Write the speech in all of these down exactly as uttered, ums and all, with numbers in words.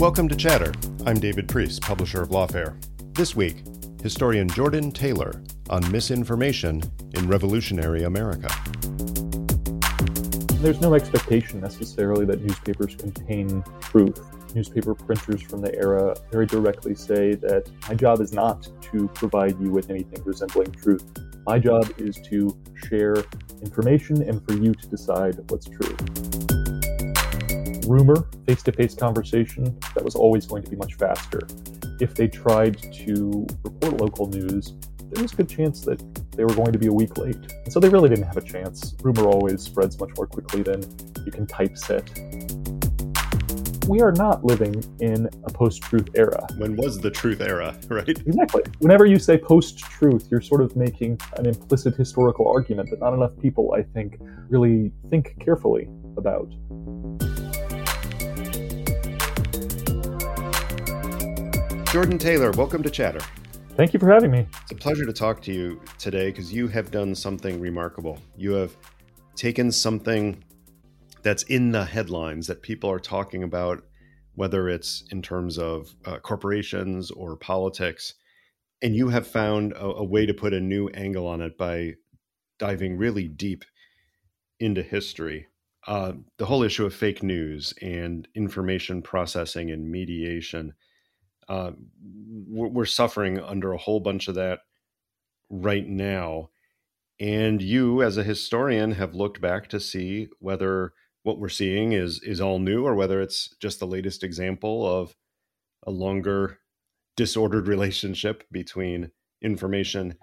Welcome to Chatter. I'm David Priest, publisher of Lawfare. This week, historian Jordan Taylor on misinformation in revolutionary America. There's no expectation necessarily that newspapers contain truth. Newspaper printers from the era very directly say that my job is not to provide you with anything resembling truth. My job is to share information and for you to decide what's true. Rumor, face-to-face conversation, that was always going to be much faster. If they tried to report local news, there was a good chance that they were going to be a week late. And so they really didn't have a chance. Rumor always spreads much more quickly than you can typeset. We are not living in a post-truth era. When was the truth era, right? Exactly. Whenever you say post-truth, you're sort of making an implicit historical argument that not enough people, I think, really think carefully about. Jordan Taylor, welcome to Chatter. Thank you for having me. It's a pleasure to talk to you today because you have done something remarkable. You have taken something that's in the headlines that people are talking about, whether it's in terms of uh, corporations or politics, and you have found a, a way to put a new angle on it by diving really deep into history. Uh, the whole issue of fake news and information processing and mediation, uh, we're suffering under a whole bunch of that right now. And you, as a historian, have looked back to see whether what we're seeing is is all new or whether it's just the latest example of a longer disordered relationship between information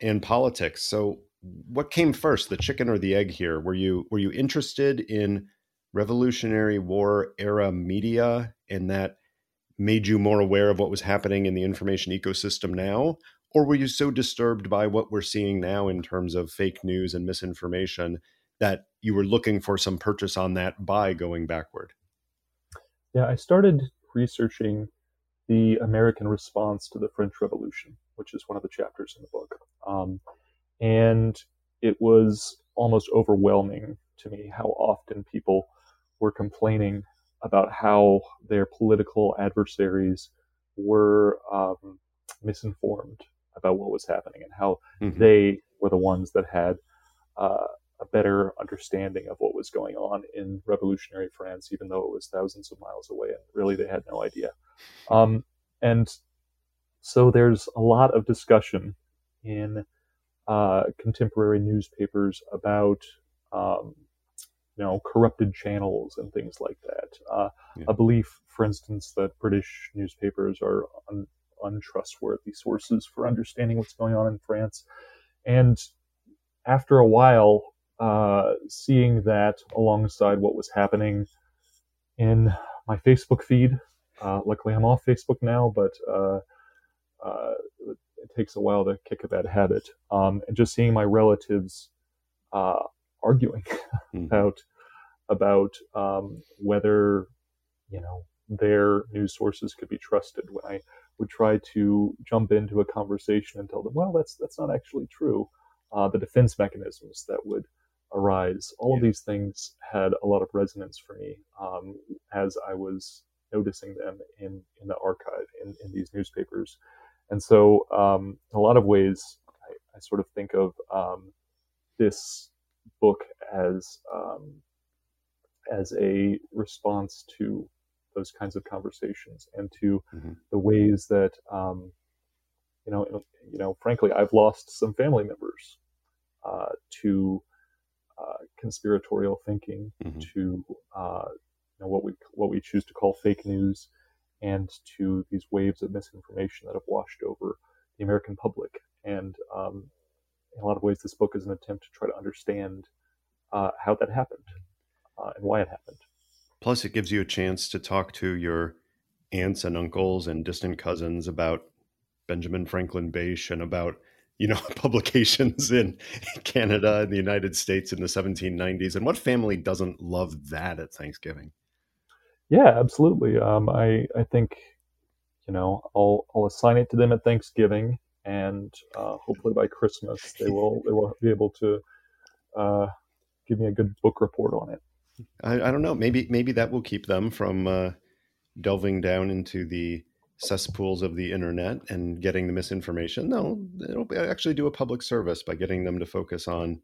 and politics. So what came first, the chicken or the egg here? Were you were you interested in Revolutionary War era media and that made you more aware of what was happening in the information ecosystem now? Or were you so disturbed by what we're seeing now in terms of fake news and misinformation that you were looking for some purchase on that by going backward? Yeah, I started researching the American response to the French Revolution, which is one of the chapters in the book. Um, and it was almost overwhelming to me how often people were complaining about how their political adversaries were um, misinformed about what was happening and how mm-hmm. they were the ones that had uh, a better understanding of what was going on in revolutionary France, even though it was thousands of miles away and really they had no idea. Um, and so there's a lot of discussion in uh, contemporary newspapers about um, you know, corrupted channels and things like that. Uh, yeah. A belief, for instance, that British newspapers are un- untrustworthy sources for understanding what's going on in France. And after a while, uh, seeing that alongside what was happening in my Facebook feed, uh, luckily I'm off Facebook now, but uh, uh, it takes a while to kick a bad habit. Um, and just seeing my relatives uh, arguing mm. about about um, whether, you know, their news sources could be trusted when I would try to jump into a conversation and tell them, well, that's that's not actually true. Uh, the defense mechanisms that would arise, all yeah. of these things had a lot of resonance for me um, as I was noticing them in, in the archive, in, in these newspapers. And so um, in a lot of ways, I, I sort of think of um, this book as um, as a response to those kinds of conversations and to mm-hmm. the ways that, um, you know, you know, frankly, I've lost some family members uh, to uh, conspiratorial thinking, mm-hmm. to uh, you know, what we what we choose to call fake news, and to these waves of misinformation that have washed over the American public. And um, in a lot of ways, this book is an attempt to try to understand uh, how that happened uh, and why it happened. Plus, it gives you a chance to talk to your aunts and uncles and distant cousins about Benjamin Franklin Bache and about, you know, publications in Canada and the United States in the seventeen nineties. And what family doesn't love that at Thanksgiving? Yeah, absolutely. Um, I, I think, you know, I'll, I'll assign it to them at Thanksgiving, and uh, hopefully by Christmas they will they will be able to uh, give me a good book report on it. I, I don't know. Maybe maybe that will keep them from uh, delving down into the cesspools of the internet and getting the misinformation. No, it'll be, actually do a public service by getting them to focus on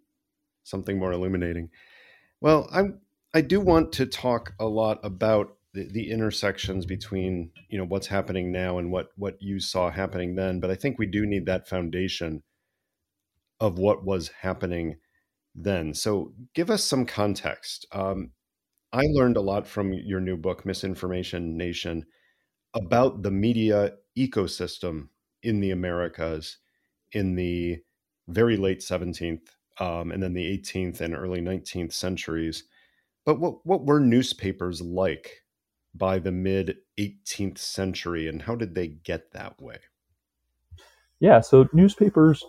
something more illuminating. Well, I I do want to talk a lot about the, the intersections between, you know, what's happening now and what what you saw happening then. But I think we do need that foundation of what was happening then. So give us some context. Um, I learned a lot from your new book, Misinformation Nation, about the media ecosystem in the Americas in the very late seventeenth um, and then the eighteenth and early nineteenth centuries. But what, what were newspapers like by the mid eighteenth century, and how did they get that way? Yeah, so newspapers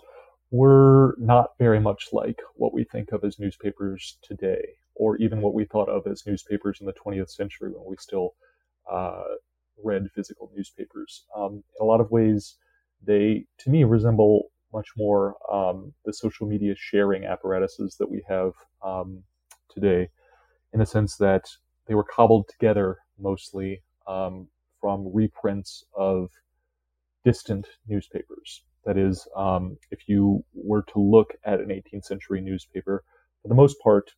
were not very much like what we think of as newspapers today, or even what we thought of as newspapers in the twentieth century when we still uh, read physical newspapers. Um, in a lot of ways, they, to me, resemble much more um, the social media sharing apparatuses that we have um, today, in the sense that they were cobbled together mostly um, from reprints of distant newspapers. That is, um, if you were to look at an eighteenth century newspaper, for the most part,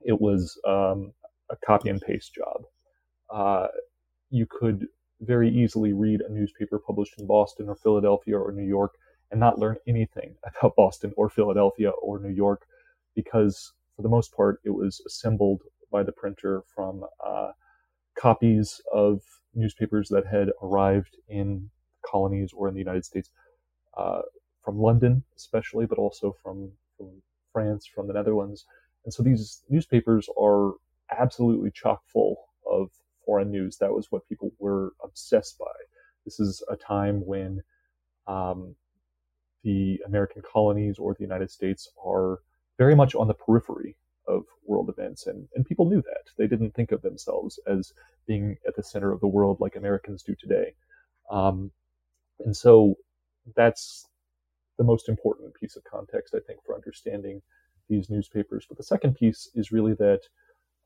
it was um, a copy and paste job. Uh, you could very easily read a newspaper published in Boston or Philadelphia or New York and not learn anything about Boston or Philadelphia or New York, because for the most part, it was assembled by the printer from uh, copies of newspapers that had arrived in colonies or in the United States, uh, from London especially, but also from, from France, from the Netherlands. And so these newspapers are absolutely chock full of foreign news. That was what people were obsessed by. This is a time when um, the American colonies or the United States are very much on the periphery of world events. And, and people knew that. They didn't think of themselves as being at the center of the world like Americans do today. Um, and so that's the most important piece of context, I think, for understanding these newspapers. But the second piece is really that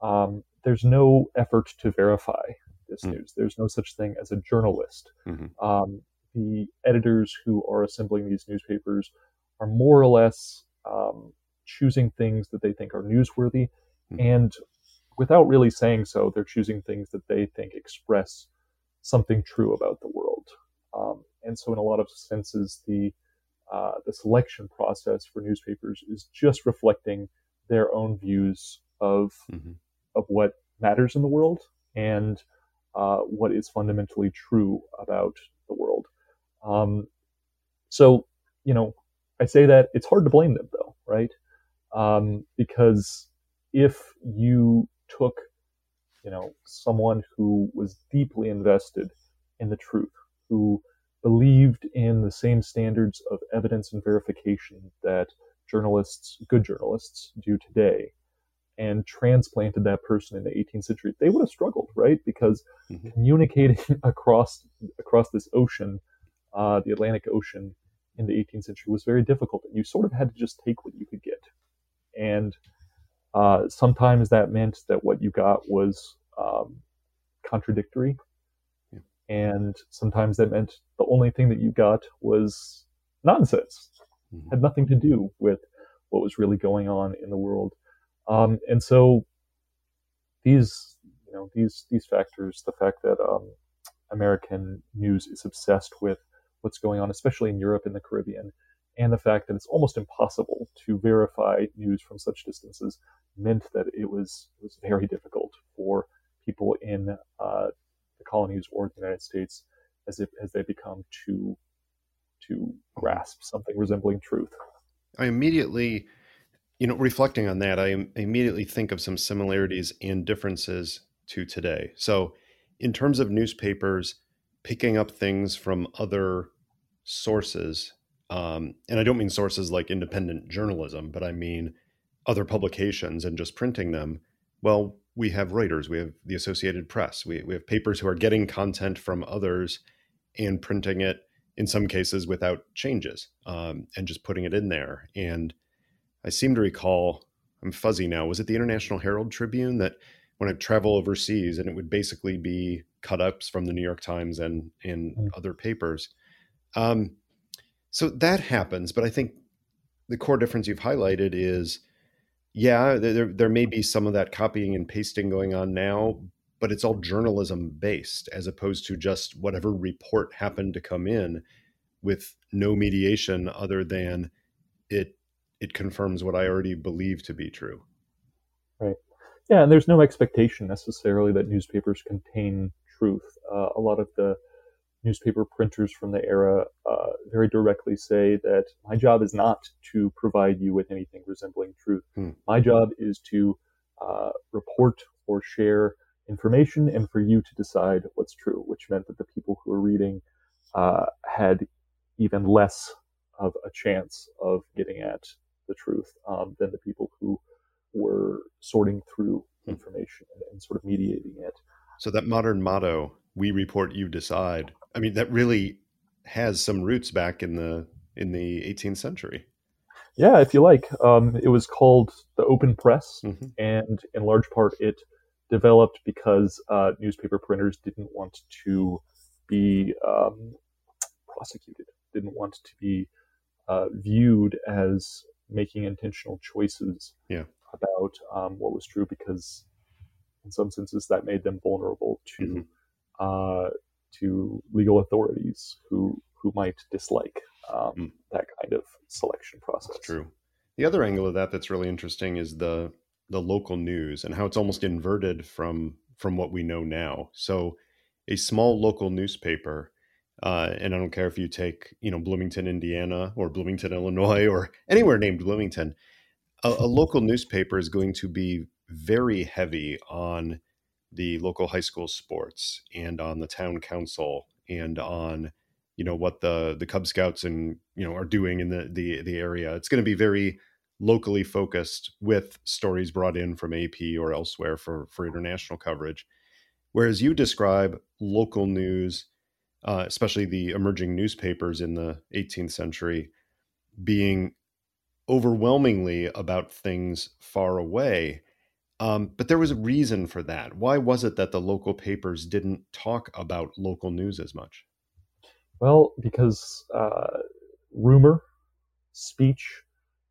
um, there's no effort to verify this mm-hmm. news. There's no such thing as a journalist. Mm-hmm. Um, the editors who are assembling these newspapers are more or less um, choosing things that they think are newsworthy. Mm-hmm. And without really saying so, they're choosing things that they think express something true about the world. Um, and so in a lot of senses, the Uh, the selection process for newspapers is just reflecting their own views of mm-hmm. of what matters in the world and uh, what is fundamentally true about the world. Um, so, you know, I say that it's hard to blame them, though, right? Um, because if you took, you know, someone who was deeply invested in the truth, who believed in the same standards of evidence and verification that journalists, good journalists, do today, and transplanted that person in the eighteenth century, they would have struggled, right? Because mm-hmm. communicating across across this ocean, uh, the Atlantic Ocean, in the eighteenth century was very difficult. And you sort of had to just take what you could get. And uh, sometimes that meant that what you got was um, contradictory. And sometimes that meant the only thing that you got was nonsense, mm-hmm. had nothing to do with what was really going on in the world. Um, and so these, you know, these, these factors, the fact that um, American news is obsessed with what's going on, especially in Europe and the Caribbean, and the fact that it's almost impossible to verify news from such distances, meant that it was, it was very difficult for people in, uh, the colonies or the United States as if as they become to to grasp something resembling truth. I immediately, you know, reflecting on that, I immediately think of some similarities and differences to today. So in terms of newspapers picking up things from other sources, um, and I don't mean sources like independent journalism, but I mean other publications and just printing them, well, we have Reuters, we have the Associated Press, we we have papers who are getting content from others and printing it in some cases without changes um, and just putting it in there. And I seem to recall, I'm fuzzy now, was it the International Herald Tribune that when I travel overseas and it would basically be cut-ups from the New York Times and and mm. other papers. Um, so that happens, but I think the core difference you've highlighted is, yeah, there there may be some of that copying and pasting going on now, but it's all journalism based as opposed to just whatever report happened to come in with no mediation other than it it confirms what I already believe to be true. Right. Yeah, and there's no expectation necessarily that newspapers contain truth. Uh, a lot of the newspaper printers from the era uh, very directly say that my job is not to provide you with anything resembling truth. Hmm. My job is to uh, report or share information and for you to decide what's true, which meant that the people who were reading uh, had even less of a chance of getting at the truth um, than the people who were sorting through information and, and sort of mediating it. So that modern motto, we report, you decide, I mean, that really has some roots back in the in the eighteenth century. Yeah, if you like. Um, it was called the open press, mm-hmm. and in large part it developed because uh, newspaper printers didn't want to be um, prosecuted, didn't want to be uh, viewed as making intentional choices yeah. about um, what was true, because in some senses that made them vulnerable to mm-hmm. uh, to legal authorities who who might dislike um, mm. that kind of selection process. That's true. The other angle of that that's really interesting is the the local news and how it's almost inverted from from what we know now. So a small local newspaper, uh, and I don't care if you take, you know, Bloomington, Indiana, or Bloomington, Illinois, or anywhere named Bloomington, a, a local newspaper is going to be very heavy on the local high school sports and on the town council and on, you know, what the, the Cub Scouts and, you know, are doing in the, the, the area. It's going to be very locally focused with stories brought in from A P or elsewhere for, for international coverage. Whereas you describe local news, uh, especially the emerging newspapers in the eighteenth century, being overwhelmingly about things far away. Um, but there was a reason for that. Why was it that the local papers didn't talk about local news as much? Well, because uh, rumor, speech,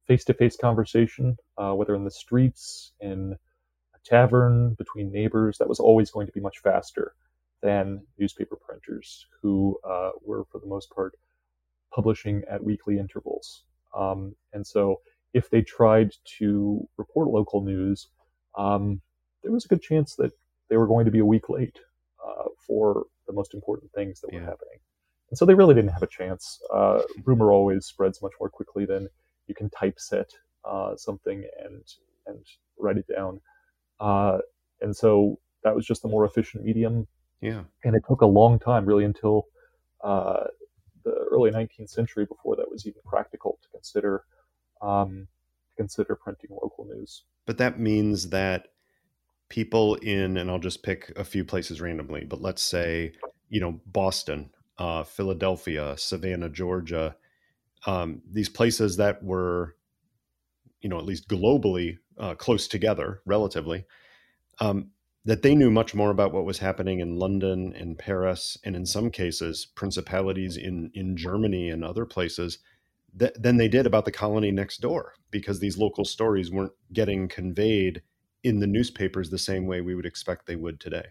face-to-face conversation, uh, whether in the streets, in a tavern, between neighbors, that was always going to be much faster than newspaper printers, who uh, were, for the most part, publishing at weekly intervals. Um, and so if they tried to report local news, um, there was a good chance that they were going to be a week late uh, for the most important things that yeah. were happening. And so they really didn't have a chance. Uh, rumor always spreads much more quickly than you can typeset uh, something and and write it down. Uh, and so that was just the more efficient medium. Yeah. And it took a long time, really, until uh, the early nineteenth century before that was even practical to consider um, to consider printing local news. But that means that people in, and I'll just pick a few places randomly, but let's say, you know, Boston, uh, Philadelphia, Savannah, Georgia, Um, these places that were, you know, at least globally uh, close together, relatively, um, that they knew much more about what was happening in London and Paris, and in some cases, principalities in, in Germany and other places, th- than they did about the colony next door, because these local stories weren't getting conveyed in the newspapers the same way we would expect they would today.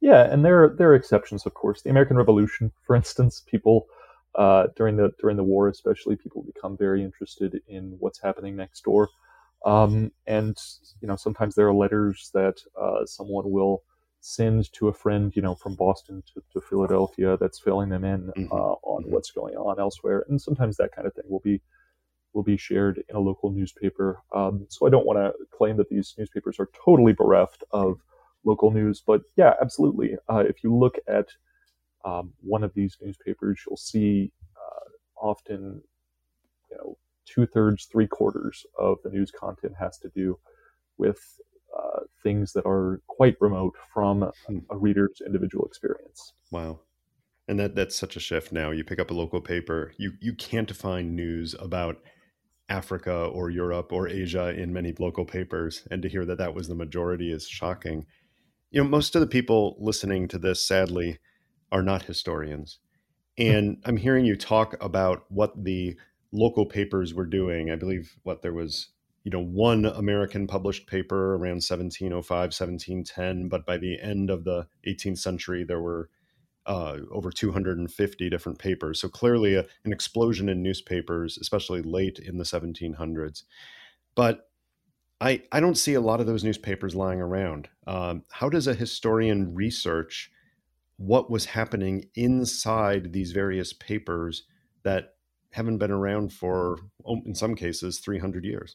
Yeah, and there are, there are exceptions, of course. The American Revolution, for instance, people... Uh, during the during the war, especially, people become very interested in what's happening next door, um, and you know sometimes there are letters that uh, someone will send to a friend, you know, from Boston to, to Philadelphia, that's filling them in mm-hmm. uh, on mm-hmm. what's going on elsewhere, and sometimes that kind of thing will be will be shared in a local newspaper. Um, so I don't want to claim that these newspapers are totally bereft of local news, but yeah, absolutely. Uh, if you look at Um, one of these newspapers, you'll see uh, often, you know, two thirds, three quarters of the news content has to do with uh, things that are quite remote from a, a reader's individual experience. Wow. And that that's such a shift now. You pick up a local paper, you, you can't find news about Africa or Europe or Asia in many local papers. And to hear that that was the majority is shocking. you know, most of the people listening to this, sadly, are not historians. And I'm hearing you talk about what the local papers were doing. I believe what there was, you know, one American published paper around seventeen oh five, seventeen ten, but by the end of the eighteenth century, there were uh, over two hundred fifty different papers. So clearly a, an explosion in newspapers, especially late in the seventeen hundreds. But I, I don't see a lot of those newspapers lying around. Um, how does a historian research what was happening inside these various papers that haven't been around for, in some cases, three hundred years?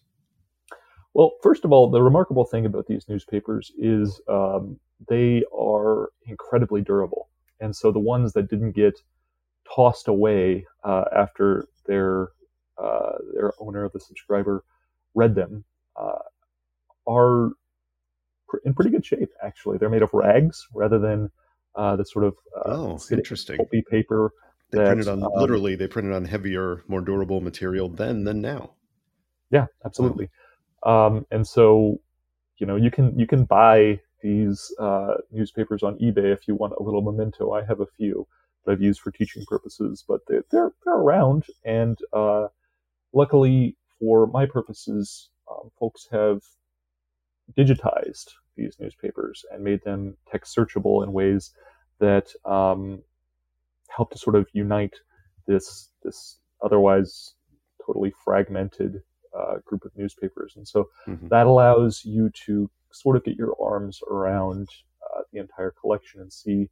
Well, first of all, the remarkable thing about these newspapers is um, they are incredibly durable. And so the ones that didn't get tossed away uh, after their uh, their owner, the subscriber, read them uh, are pr- in pretty good shape, actually. They're made of rags rather than Uh, the sort of uh, oh, interesting pulpy paper. They that, printed on um, literally they printed on heavier, more durable material then than now. Yeah, absolutely. Wow. Um, and so, you know, you can you can buy these uh, newspapers on eBay if you want a little memento. I have a few that I've used for teaching purposes, but they're they're, they're around. And uh, luckily for my purposes, um, folks have digitized these newspapers and made them text searchable in ways that um, help to sort of unite this this otherwise totally fragmented uh, group of newspapers. And so mm-hmm. that allows you to sort of get your arms around uh, the entire collection and see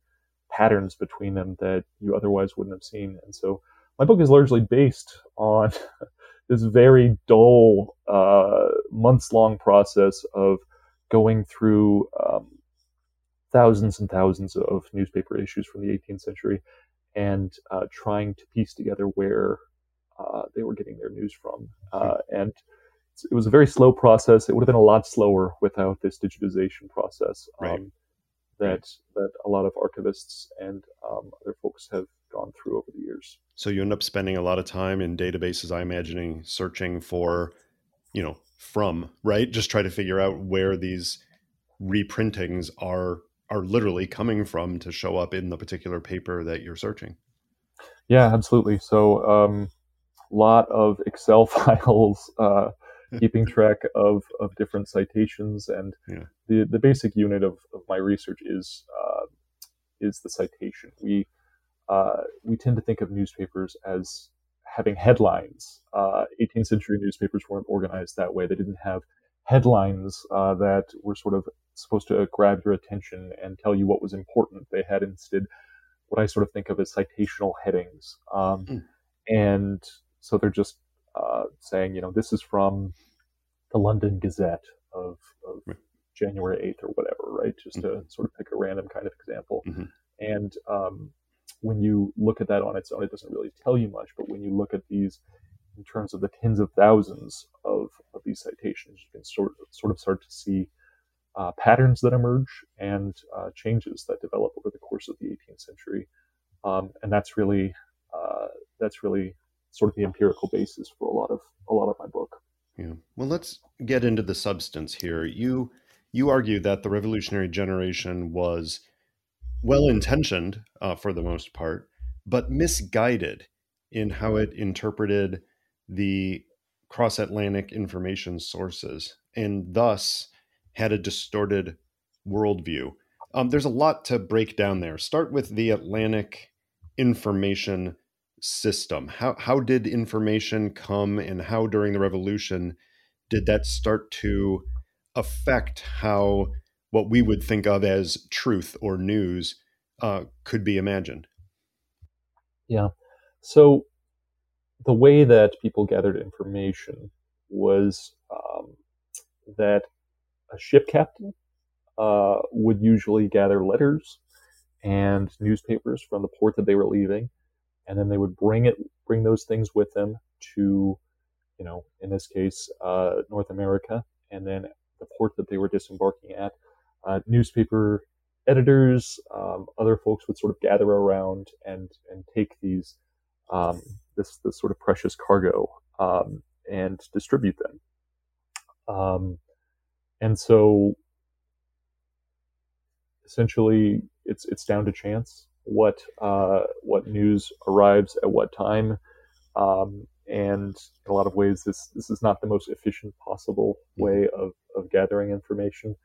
patterns between them that you otherwise wouldn't have seen. And so my book is largely based on this very dull uh, months-long process of going through um, thousands and thousands of newspaper issues from the eighteenth century and uh, trying to piece together where uh, they were getting their news from. Uh, and it was a very slow process. It would have been a lot slower without this digitization process um, right. that that a lot of archivists and um, other folks have gone through over the years. So you end up spending a lot of time in databases, I'm imagining, searching for, you know, from, right? Just try to figure out where these reprintings are are literally coming from to show up in the particular paper that you're searching. Yeah, absolutely. So a um, lot of Excel files, uh, keeping track of, of different citations. And yeah. the, the basic unit of, of my research is uh, is the citation. We, uh, we tend to think of newspapers as having headlines. Uh, eighteenth century newspapers weren't organized that way. They didn't have headlines uh, that were sort of supposed to grab your attention and tell you what was important. They had instead what I sort of think of as citational headings. Um, mm. And so they're just uh, saying, you know, this is from the London Gazette of, of right. January eighth or whatever, right? Just mm-hmm. to sort of pick a random kind of example. Mm-hmm. And um when you look at that on its own, it doesn't really tell you much. But when you look at these in terms of the tens of thousands of, of these citations, you can sort of, sort of start to see uh, patterns that emerge and uh, changes that develop over the course of the eighteenth century. Um, and that's really uh, that's really sort of the empirical basis for a lot of a lot of my book. Yeah. Well, let's get into the substance here. You you argue that the revolutionary generation was well-intentioned uh, for the most part, but misguided in how it interpreted the cross-Atlantic information sources and thus had a distorted worldview. Um, there's a lot to break down there. Start with the Atlantic information system. How, how did information come and how during the Revolution did that start to affect how what we would think of as truth or news uh, could be imagined? Yeah. So the way that people gathered information was um, that a ship captain uh, would usually gather letters and newspapers from the port that they were leaving, and then they would bring it, bring those things with them to, you know, in this case, uh, North America, and then the port that they were disembarking at. Uh, newspaper editors, um, other folks would sort of gather around and and take these um, this this sort of precious cargo um, and distribute them. Um, and so essentially it's it's down to chance what uh, what news arrives at what time. Um, and in a lot of ways, this this is not the most efficient possible way of, of gathering information.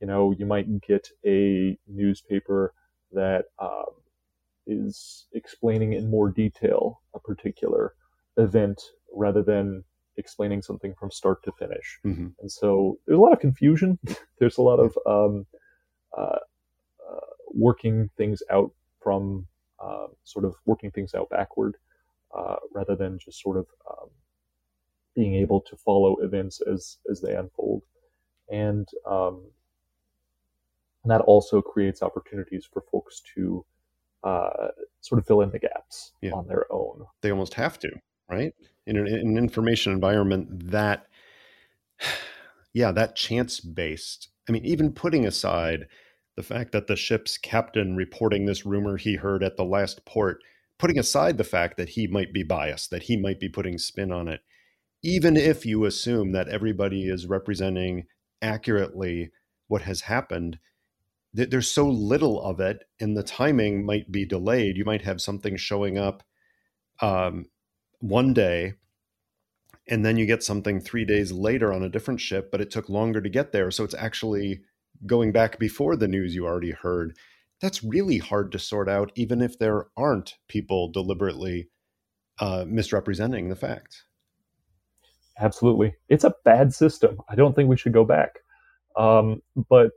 You know, you might get a newspaper that um, is explaining in more detail a particular event rather than explaining something from start to finish. Mm-hmm. And so there's a lot of confusion. There's a lot of um, uh, uh, working things out from uh, sort of working things out backward uh, rather than just sort of um, being able to follow events as, as they unfold. And, um, and that also creates opportunities for folks to uh, sort of fill in the gaps yeah. on their own. They almost have to, right? In an, in an information environment that, yeah, that chance-based, I mean, even putting aside the fact that the ship's captain reporting this rumor he heard at the last port, putting aside the fact that he might be biased, that he might be putting spin on it, even if you assume that everybody is representing accurately what has happened, th- there's so little of it, and the timing might be delayed. You might have something showing up um, one day, and then you get something three days later on a different ship, but it took longer to get there. So it's actually going back before the news you already heard. That's really hard to sort out, even if there aren't people deliberately uh, misrepresenting the facts. Absolutely. It's a bad system. I don't think we should go back. Um, but,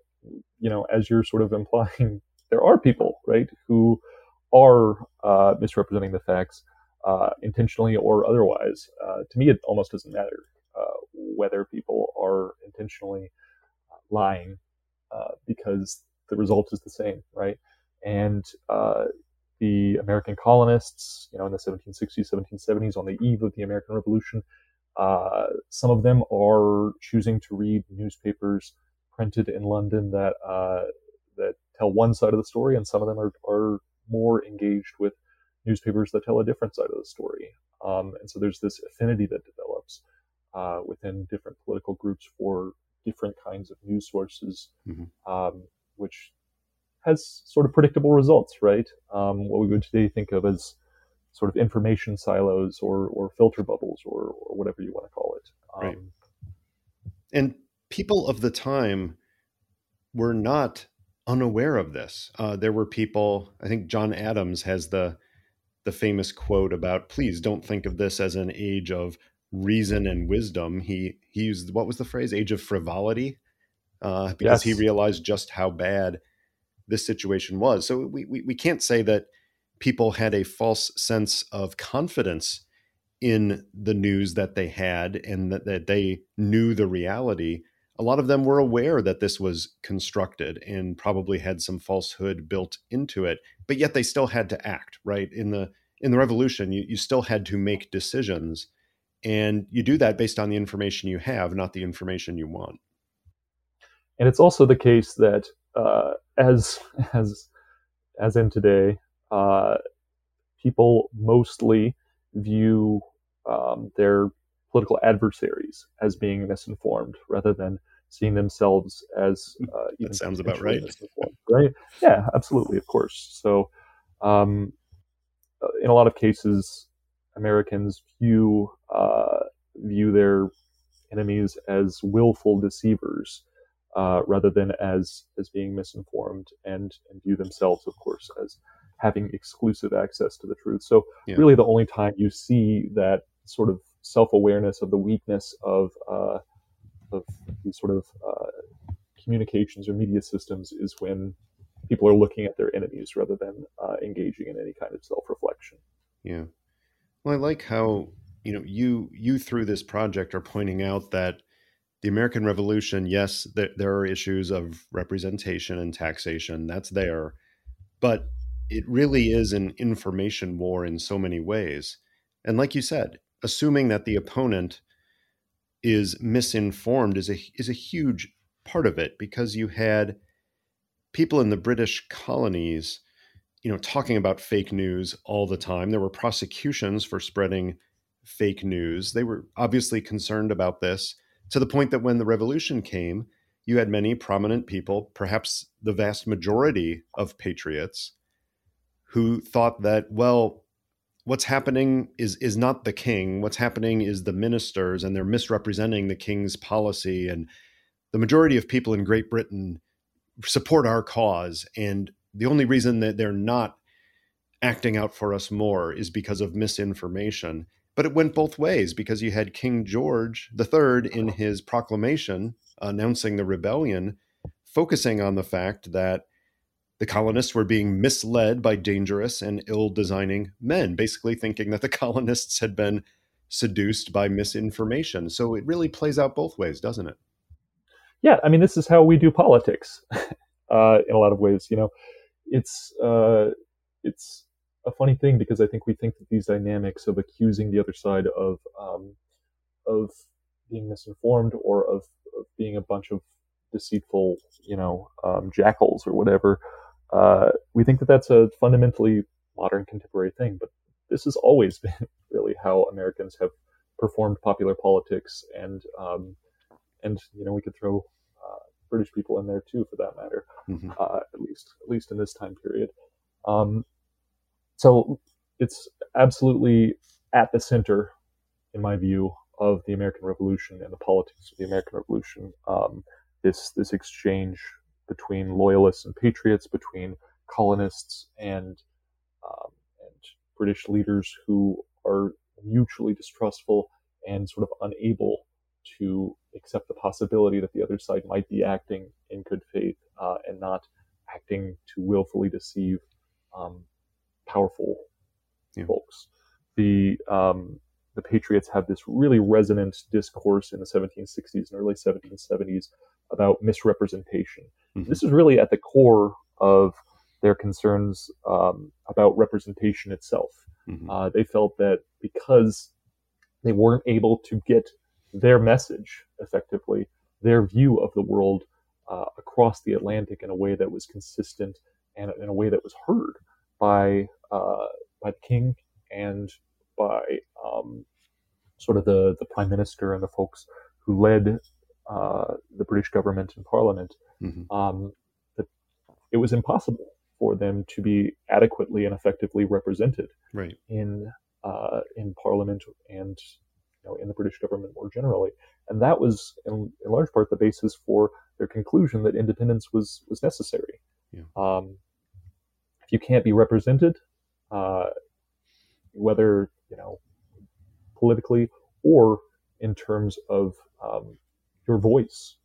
you know, as you're sort of implying, there are people, right, who are uh, misrepresenting the facts uh, intentionally or otherwise. Uh, to me, it almost doesn't matter uh, whether people are intentionally lying uh, because the result is the same, right? And uh, the American colonists, you know, in the seventeen sixties, seventeen seventies, on the eve of the American Revolution, uh, some of them are choosing to read newspapers printed in London that uh, that tell one side of the story, and some of them are, are more engaged with newspapers that tell a different side of the story. Um, and so there's this affinity that develops uh, within different political groups for different kinds of news sources, mm-hmm. um, which has sort of predictable results, right? Um, what we would today think of as sort of information silos or or filter bubbles or, or whatever you want to call it. Um, right. And people of the time were not unaware of this. Uh, there were people, I think John Adams has the the famous quote about, please don't think of this as an age of reason and wisdom. He, he used, what was the phrase? Age of frivolity, uh, because yes. he realized just how bad this situation was. So we, we, we can't say that people had a false sense of confidence in the news that they had and that, that they knew the reality. A lot of them were aware that this was constructed and probably had some falsehood built into it, but yet they still had to act, right? In the in the revolution, you, you still had to make decisions, and you do that based on the information you have, not the information you want. And it's also the case that uh, as as as in today, Uh, people mostly view um, their political adversaries as being misinformed rather than seeing themselves as uh, even that sounds about right. Right? Yeah, absolutely. Of course. So um, in a lot of cases, Americans view, uh, view their enemies as willful deceivers uh, rather than as, as being misinformed and, and view themselves, of course, as having exclusive access to the truth. So yeah. really the only time you see that sort of self-awareness of the weakness of uh, of these sort of uh, communications or media systems is when people are looking at their enemies rather than uh, engaging in any kind of self-reflection. Yeah. Well, I like how, you know, you, you through this project are pointing out that the American Revolution, yes, th- there are issues of representation and taxation, that's there, but it really is an information war in so many ways. And like you said, assuming that the opponent is misinformed is a, is a huge part of it, because you had people in the British colonies, you know, talking about fake news all the time. There were prosecutions for spreading fake news. They were obviously concerned about this, to the point that when the revolution came, you had many prominent people, perhaps the vast majority of patriots, who thought that, well, what's happening is is not the king. What's happening is the ministers, and they're misrepresenting the king's policy. And the majority of people in Great Britain support our cause. And the only reason that they're not acting out for us more is because of misinformation. But it went both ways, because you had King George the Third in his proclamation announcing the rebellion, focusing on the fact that the colonists were being misled by dangerous and ill-designing men, basically thinking that the colonists had been seduced by misinformation. So it really plays out both ways, doesn't it? Yeah, I mean, this is how we do politics uh, in a lot of ways. You know, it's uh, it's a funny thing, because I think we think that these dynamics of accusing the other side of um, of being misinformed, or of, of being a bunch of deceitful, you know, um, jackals or whatever. Uh, we think that that's a fundamentally modern contemporary thing, but this has always been really how Americans have performed popular politics. And, um, and you know, we could throw uh, British people in there too, for that matter, mm-hmm. uh, at least at least in this time period. Um, so it's absolutely at the center, in my view, of the American Revolution and the politics of the American Revolution. Um, this this exchange between loyalists and patriots, between colonists and um, and British leaders who are mutually distrustful and sort of unable to accept the possibility that the other side might be acting in good faith uh, and not acting to willfully deceive um, powerful yeah. folks. The um, the patriots have this really resonant discourse in the seventeen sixties and early seventeen seventies about misrepresentation. Mm-hmm. This is really at the core of their concerns um, about representation itself. Mm-hmm. Uh, they felt that because they weren't able to get their message effectively, their view of the world uh, across the Atlantic in a way that was consistent and in a way that was heard by uh, by the king and by um, sort of the, the prime minister and the folks who led Uh, the British government and Parliament, mm-hmm. um, that it was impossible for them to be adequately and effectively represented right. in uh, in Parliament and you know, in the British government more generally. And that was, in, in large part, the basis for their conclusion that independence was was necessary. Yeah. Um, if you can't be represented, uh, whether you know politically or in terms of um, your voice,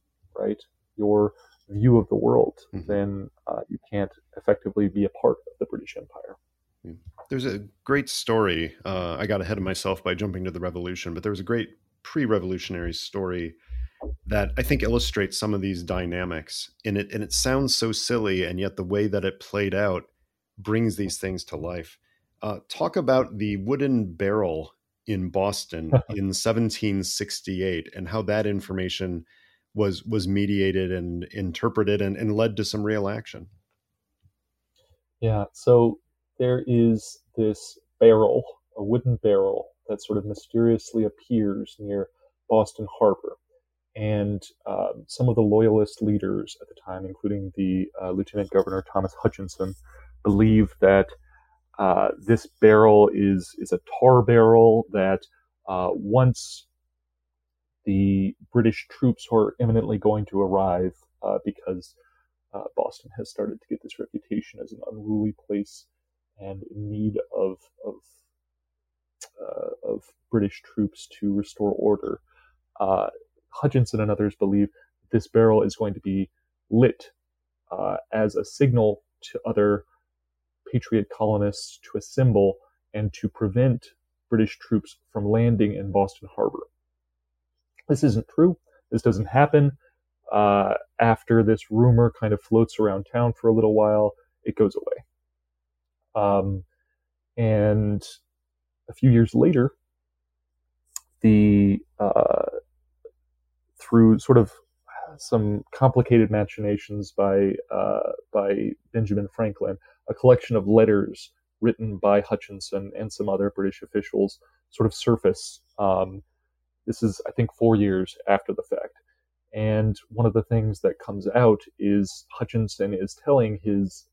right? Your view of the world, mm-hmm. then uh, you can't effectively be a part of the British Empire. There's a great story. Uh, I got ahead of myself by jumping to the revolution, but there was a great pre-revolutionary story that I think illustrates some of these dynamics. And it, and it sounds so silly, and yet the way that it played out brings these things to life. Uh, talk about the wooden barrel in Boston in seventeen sixty-eight, and how that information was was mediated and interpreted and, and led to some real action. Yeah, so there is this barrel, a wooden barrel, that sort of mysteriously appears near Boston Harbor. And uh, some of the loyalist leaders at the time, including the uh, Lieutenant Governor Thomas Hutchinson, believe that Uh, this barrel is is a tar barrel that uh, once the British troops who are imminently going to arrive, uh, because uh, Boston has started to get this reputation as an unruly place and in need of of, uh, of British troops to restore order. Uh, Hutchinson and others believe this barrel is going to be lit uh, as a signal to other Patriot colonists to assemble and to prevent British troops from landing in Boston Harbor. This isn't true. This doesn't happen. Uh, after this rumor kind of floats around town for a little while, it goes away. Um, and a few years later, the uh, through sort of some complicated machinations by uh, by Benjamin Franklin, a collection of letters written by Hutchinson and some other British officials sort of surface. Um, this is, I think, four years after the fact. And one of the things that comes out is Hutchinson is telling his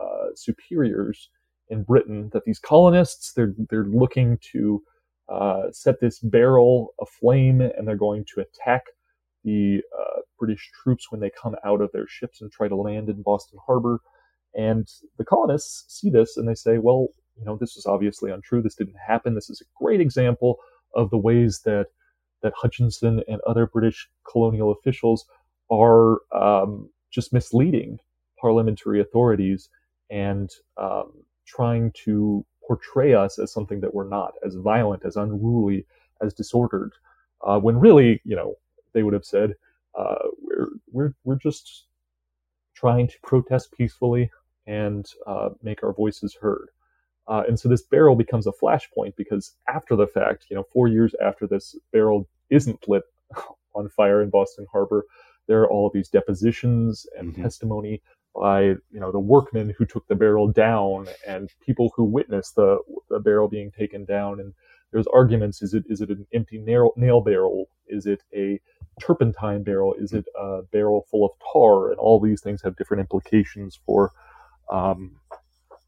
uh, superiors in Britain that these colonists, they're they're looking to uh, set this barrel aflame, and they're going to attack the uh, British troops when they come out of their ships and try to land in Boston Harbor. And the colonists see this and they say, well, you know, this is obviously untrue. This didn't happen. This is a great example of the ways that that Hutchinson and other British colonial officials are um, just misleading parliamentary authorities and um, trying to portray us as something that we're not, as violent, as unruly, as disordered, uh, when really, you know, they would have said, uh, we're we're we're just trying to protest peacefully and uh, make our voices heard. Uh, and so this barrel becomes a flashpoint, because after the fact, you know, four years after this barrel isn't lit on fire in Boston Harbor, there are all of these depositions and mm-hmm. testimony by, you know, the workmen who took the barrel down and people who witnessed the, the barrel being taken down. And there's arguments. Is it is it an empty nail, nail barrel? Is it a turpentine barrel? Is it a barrel full of tar? And all these things have different implications for um,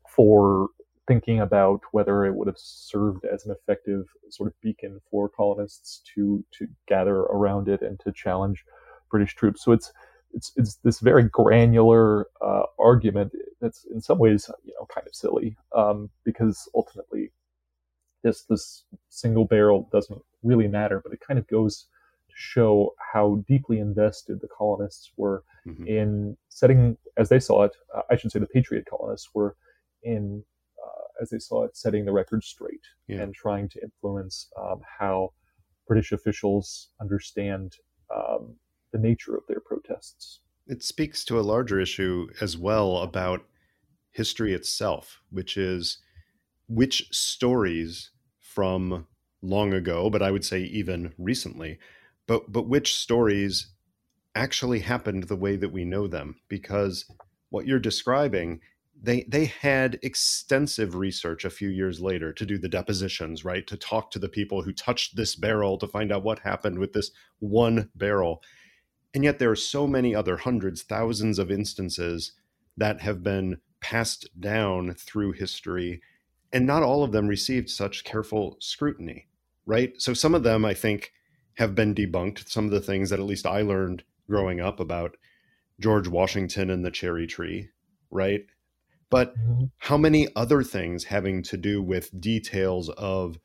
for thinking about whether it would have served as an effective sort of beacon for colonists to to gather around it and to challenge British troops. So it's it's it's this very granular uh, argument that's in some ways, you know, kind of silly, um, because ultimately this this single barrel doesn't really matter, but it kind of goes to show how deeply invested the colonists were mm-hmm. in setting, as they saw it, uh, I should say the Patriot colonists were in, uh, as they saw it, setting the record straight yeah. and trying to influence um, how British officials understand um, the nature of their protests. It speaks to a larger issue as well about history itself, which is which stories from long ago, but I would say even recently, but but which stories actually happened the way that we know them, because what you're describing, they they had extensive research a few years later to do the depositions, right? To talk to the people who touched this barrel to find out what happened with this one barrel. And yet there are so many other hundreds, thousands of instances that have been passed down through history, and not all of them received such careful scrutiny, right? So some of them, I think, have been debunked. Some of the things that at least I learned growing up about George Washington and the cherry tree, right? But how many other things having to do with details of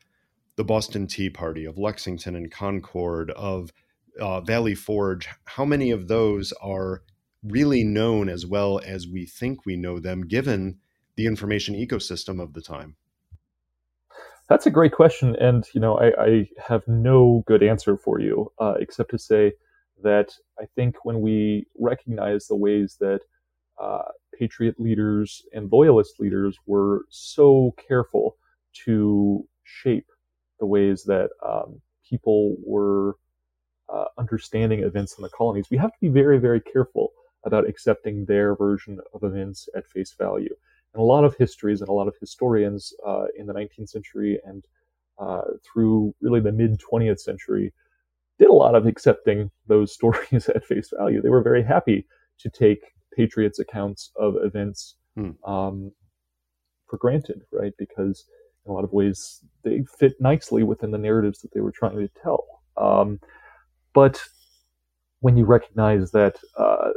the Boston Tea Party, of Lexington and Concord, of uh, Valley Forge, how many of those are really known as well as we think we know them, given the information ecosystem of the time? That's a great question. And, you know, I, I have no good answer for you, uh, except to say that I think when we recognize the ways that uh, Patriot leaders and Loyalist leaders were so careful to shape the ways that um, people were uh, understanding events in the colonies, we have to be very, very careful about accepting their version of events at face value. And a lot of histories and a lot of historians uh, in the nineteenth century and uh, through really the mid-twentieth century did a lot of accepting those stories at face value. They were very happy to take Patriots' accounts of events hmm. um, for granted, right? Because in a lot of ways they fit nicely within the narratives that they were trying to tell. Um, but when you recognize that uh,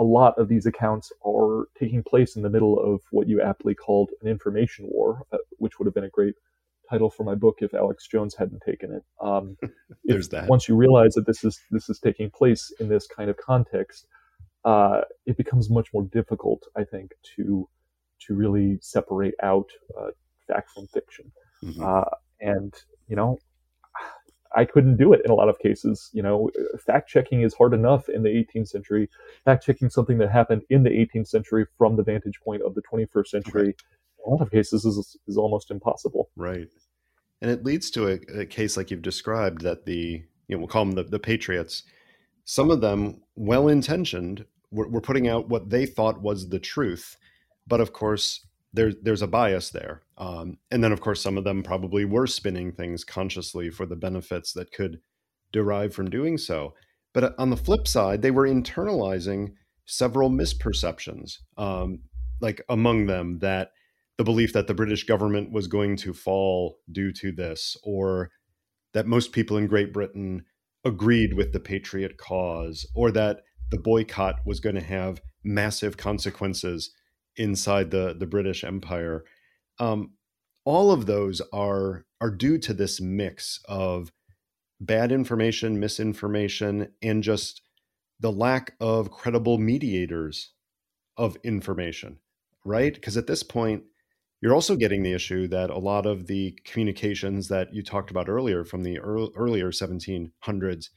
a lot of these accounts are taking place in the middle of what you aptly called an information war, which would have been a great title for my book if Alex Jones hadn't taken it. Um, There's if, that. Once you realize that this is this is taking place in this kind of context, uh, it becomes much more difficult, I think, to to really separate out uh, fact from fiction. Mm-hmm. Uh, and you know, I couldn't do it in a lot of cases. You know, fact checking is hard enough in the eighteenth century. Fact checking something that happened in the eighteenth century from the vantage point of the twenty-first century, okay. in a lot of cases is is almost impossible. Right, and it leads to a, a case like you've described that the you know we'll call them the, the Patriots. Some of them, well intentioned, were, were putting out what they thought was the truth, but of course There's there's a bias there, um, and then of course some of them probably were spinning things consciously for the benefits that could derive from doing so. But on the flip side, they were internalizing several misperceptions, um, like among them that the belief that the British government was going to fall due to this, or that most people in Great Britain agreed with the Patriot cause, or that the boycott was going to have massive consequences inside the, the British Empire. Um, all of those are, are due to this mix of bad information, misinformation, and just the lack of credible mediators of information, right? Because at this point, you're also getting the issue that a lot of the communications that you talked about earlier from the early, earlier seventeen hundreds,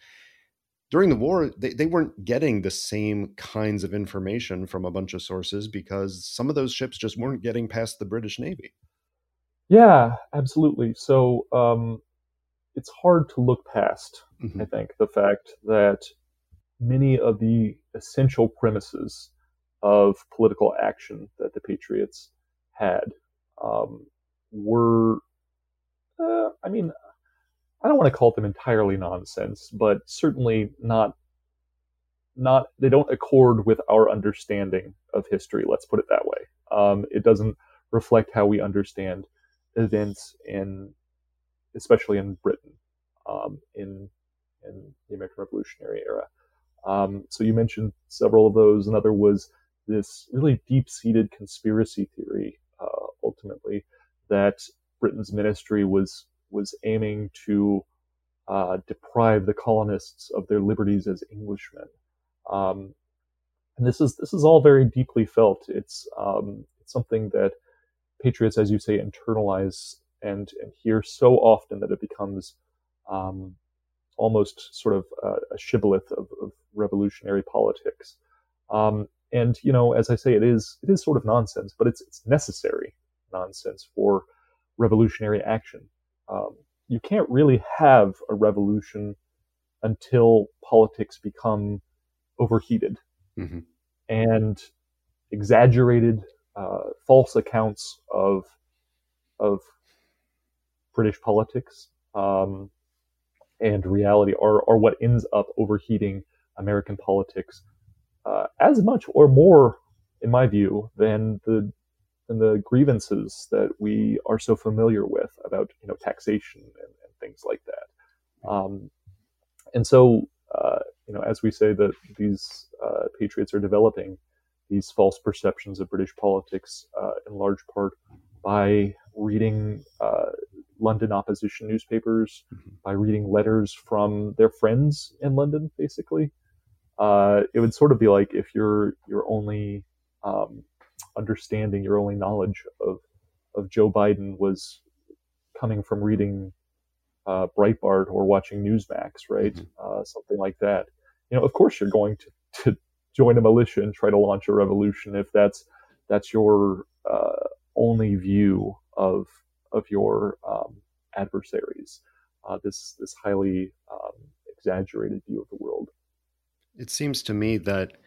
during the war, they, they weren't getting the same kinds of information from a bunch of sources because some of those ships just weren't getting past the British Navy. Yeah, absolutely. So um, it's hard to look past, mm-hmm. I think, the fact that many of the essential premises of political action that the Patriots had um, were, uh, I mean, I don't want to call them entirely nonsense, but certainly not, not, they don't accord with our understanding of history. Let's put it that way. Um, it doesn't reflect how we understand events in, especially in Britain, um, in, in the American Revolutionary era. Um, so you mentioned several of those. Another was this really deep-seated conspiracy theory, uh, ultimately, that Britain's ministry was was aiming to uh, deprive the colonists of their liberties as Englishmen, um, and this is this is all very deeply felt. It's um, it's something that patriots, as you say, internalize and and hear so often that it becomes um, almost sort of a, a shibboleth of, of revolutionary politics. Um, And, you know, as I say, it is it is sort of nonsense, but it's it's necessary nonsense for revolutionary action. Um, you can't really have a revolution until politics become overheated mm-hmm. and exaggerated, uh, false accounts of of British politics um, and reality are are what ends up overheating American politics. Uh, as much or more, in my view, than the than the grievances that we are so familiar with about, you know, taxation and, and things like that. Um, and so, uh, you know, as we say that these uh, patriots are developing these false perceptions of British politics, uh, in large part by reading uh, London opposition newspapers, by reading letters from their friends in London, basically. Uh, it would sort of be like if your your only um, understanding, your only knowledge of of Joe Biden was coming from reading uh, Breitbart or watching Newsmax, right? Mm-hmm. Uh, something like that. You know, of course, you're going to, to join a militia and try to launch a revolution if that's that's your uh, only view of of your um, adversaries. Uh, this this highly um, exaggerated view of the world. It seems to me that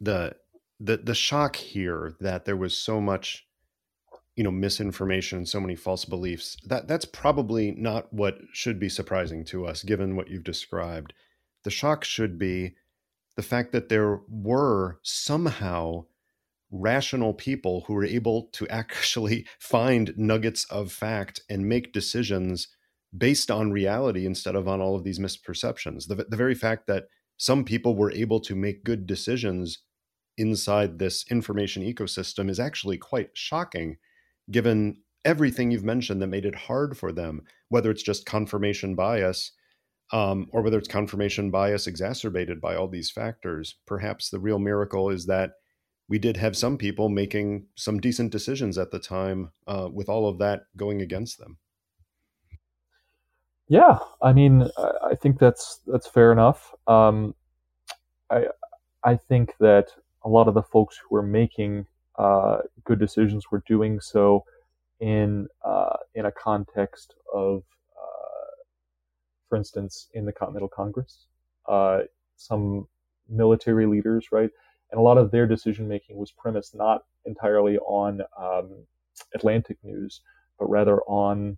the the the shock here that there was so much, you know, misinformation, so many false beliefs, that that's probably not what should be surprising to us, given what you've described. The shock should be the fact that there were somehow rational people who were able to actually find nuggets of fact and make decisions based on reality instead of on all of these misperceptions. The, the very fact that some people were able to make good decisions inside this information ecosystem is actually quite shocking, given everything you've mentioned that made it hard for them, whether it's just confirmation bias, um, or whether it's confirmation bias exacerbated by all these factors. Perhaps the real miracle is that we did have some people making some decent decisions at the time, uh, with all of that going against them. Yeah, I mean, I think that's that's fair enough. Um, I I think that a lot of the folks who were making uh, good decisions were doing so in uh, in a context of, uh, for instance, in the Continental Congress, uh, some military leaders, right? And a lot of their decision making was premised not entirely on um, Atlantic news, but rather on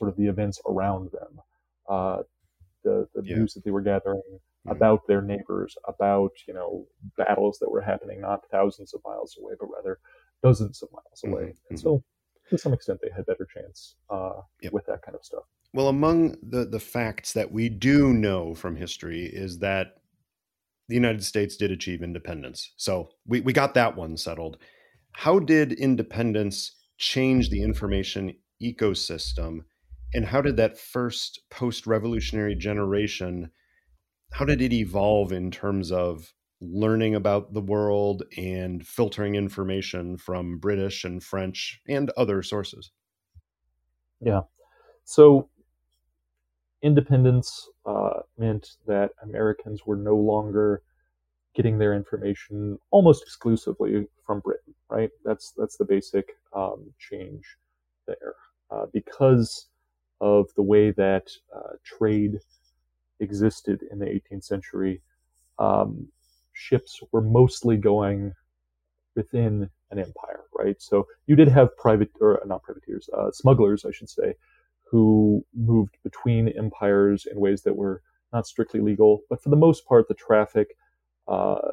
sort of the events around them, uh, the, the yeah. news that they were gathering mm-hmm. about their neighbors, about, you know, battles that were happening not thousands of miles away, but rather dozens of miles away. Mm-hmm. And so to some extent, they had better chance uh, yep. with that kind of stuff. Well, among the, the facts that we do know from history is that the United States did achieve independence. So we, we got that one settled. How did independence change the information ecosystem? And how did that first post-revolutionary generation, how did it evolve in terms of learning about the world and filtering information from British and French and other sources? Yeah. So independence uh, meant that Americans were no longer getting their information almost exclusively from Britain, right? That's that's the basic um, change there. Uh, because of the way that uh, trade existed in the eighteenth century, um, ships were mostly going within an empire, right? So you did have private, or not privateers, uh, smugglers, I should say, who moved between empires in ways that were not strictly legal. But for the most part, the traffic uh,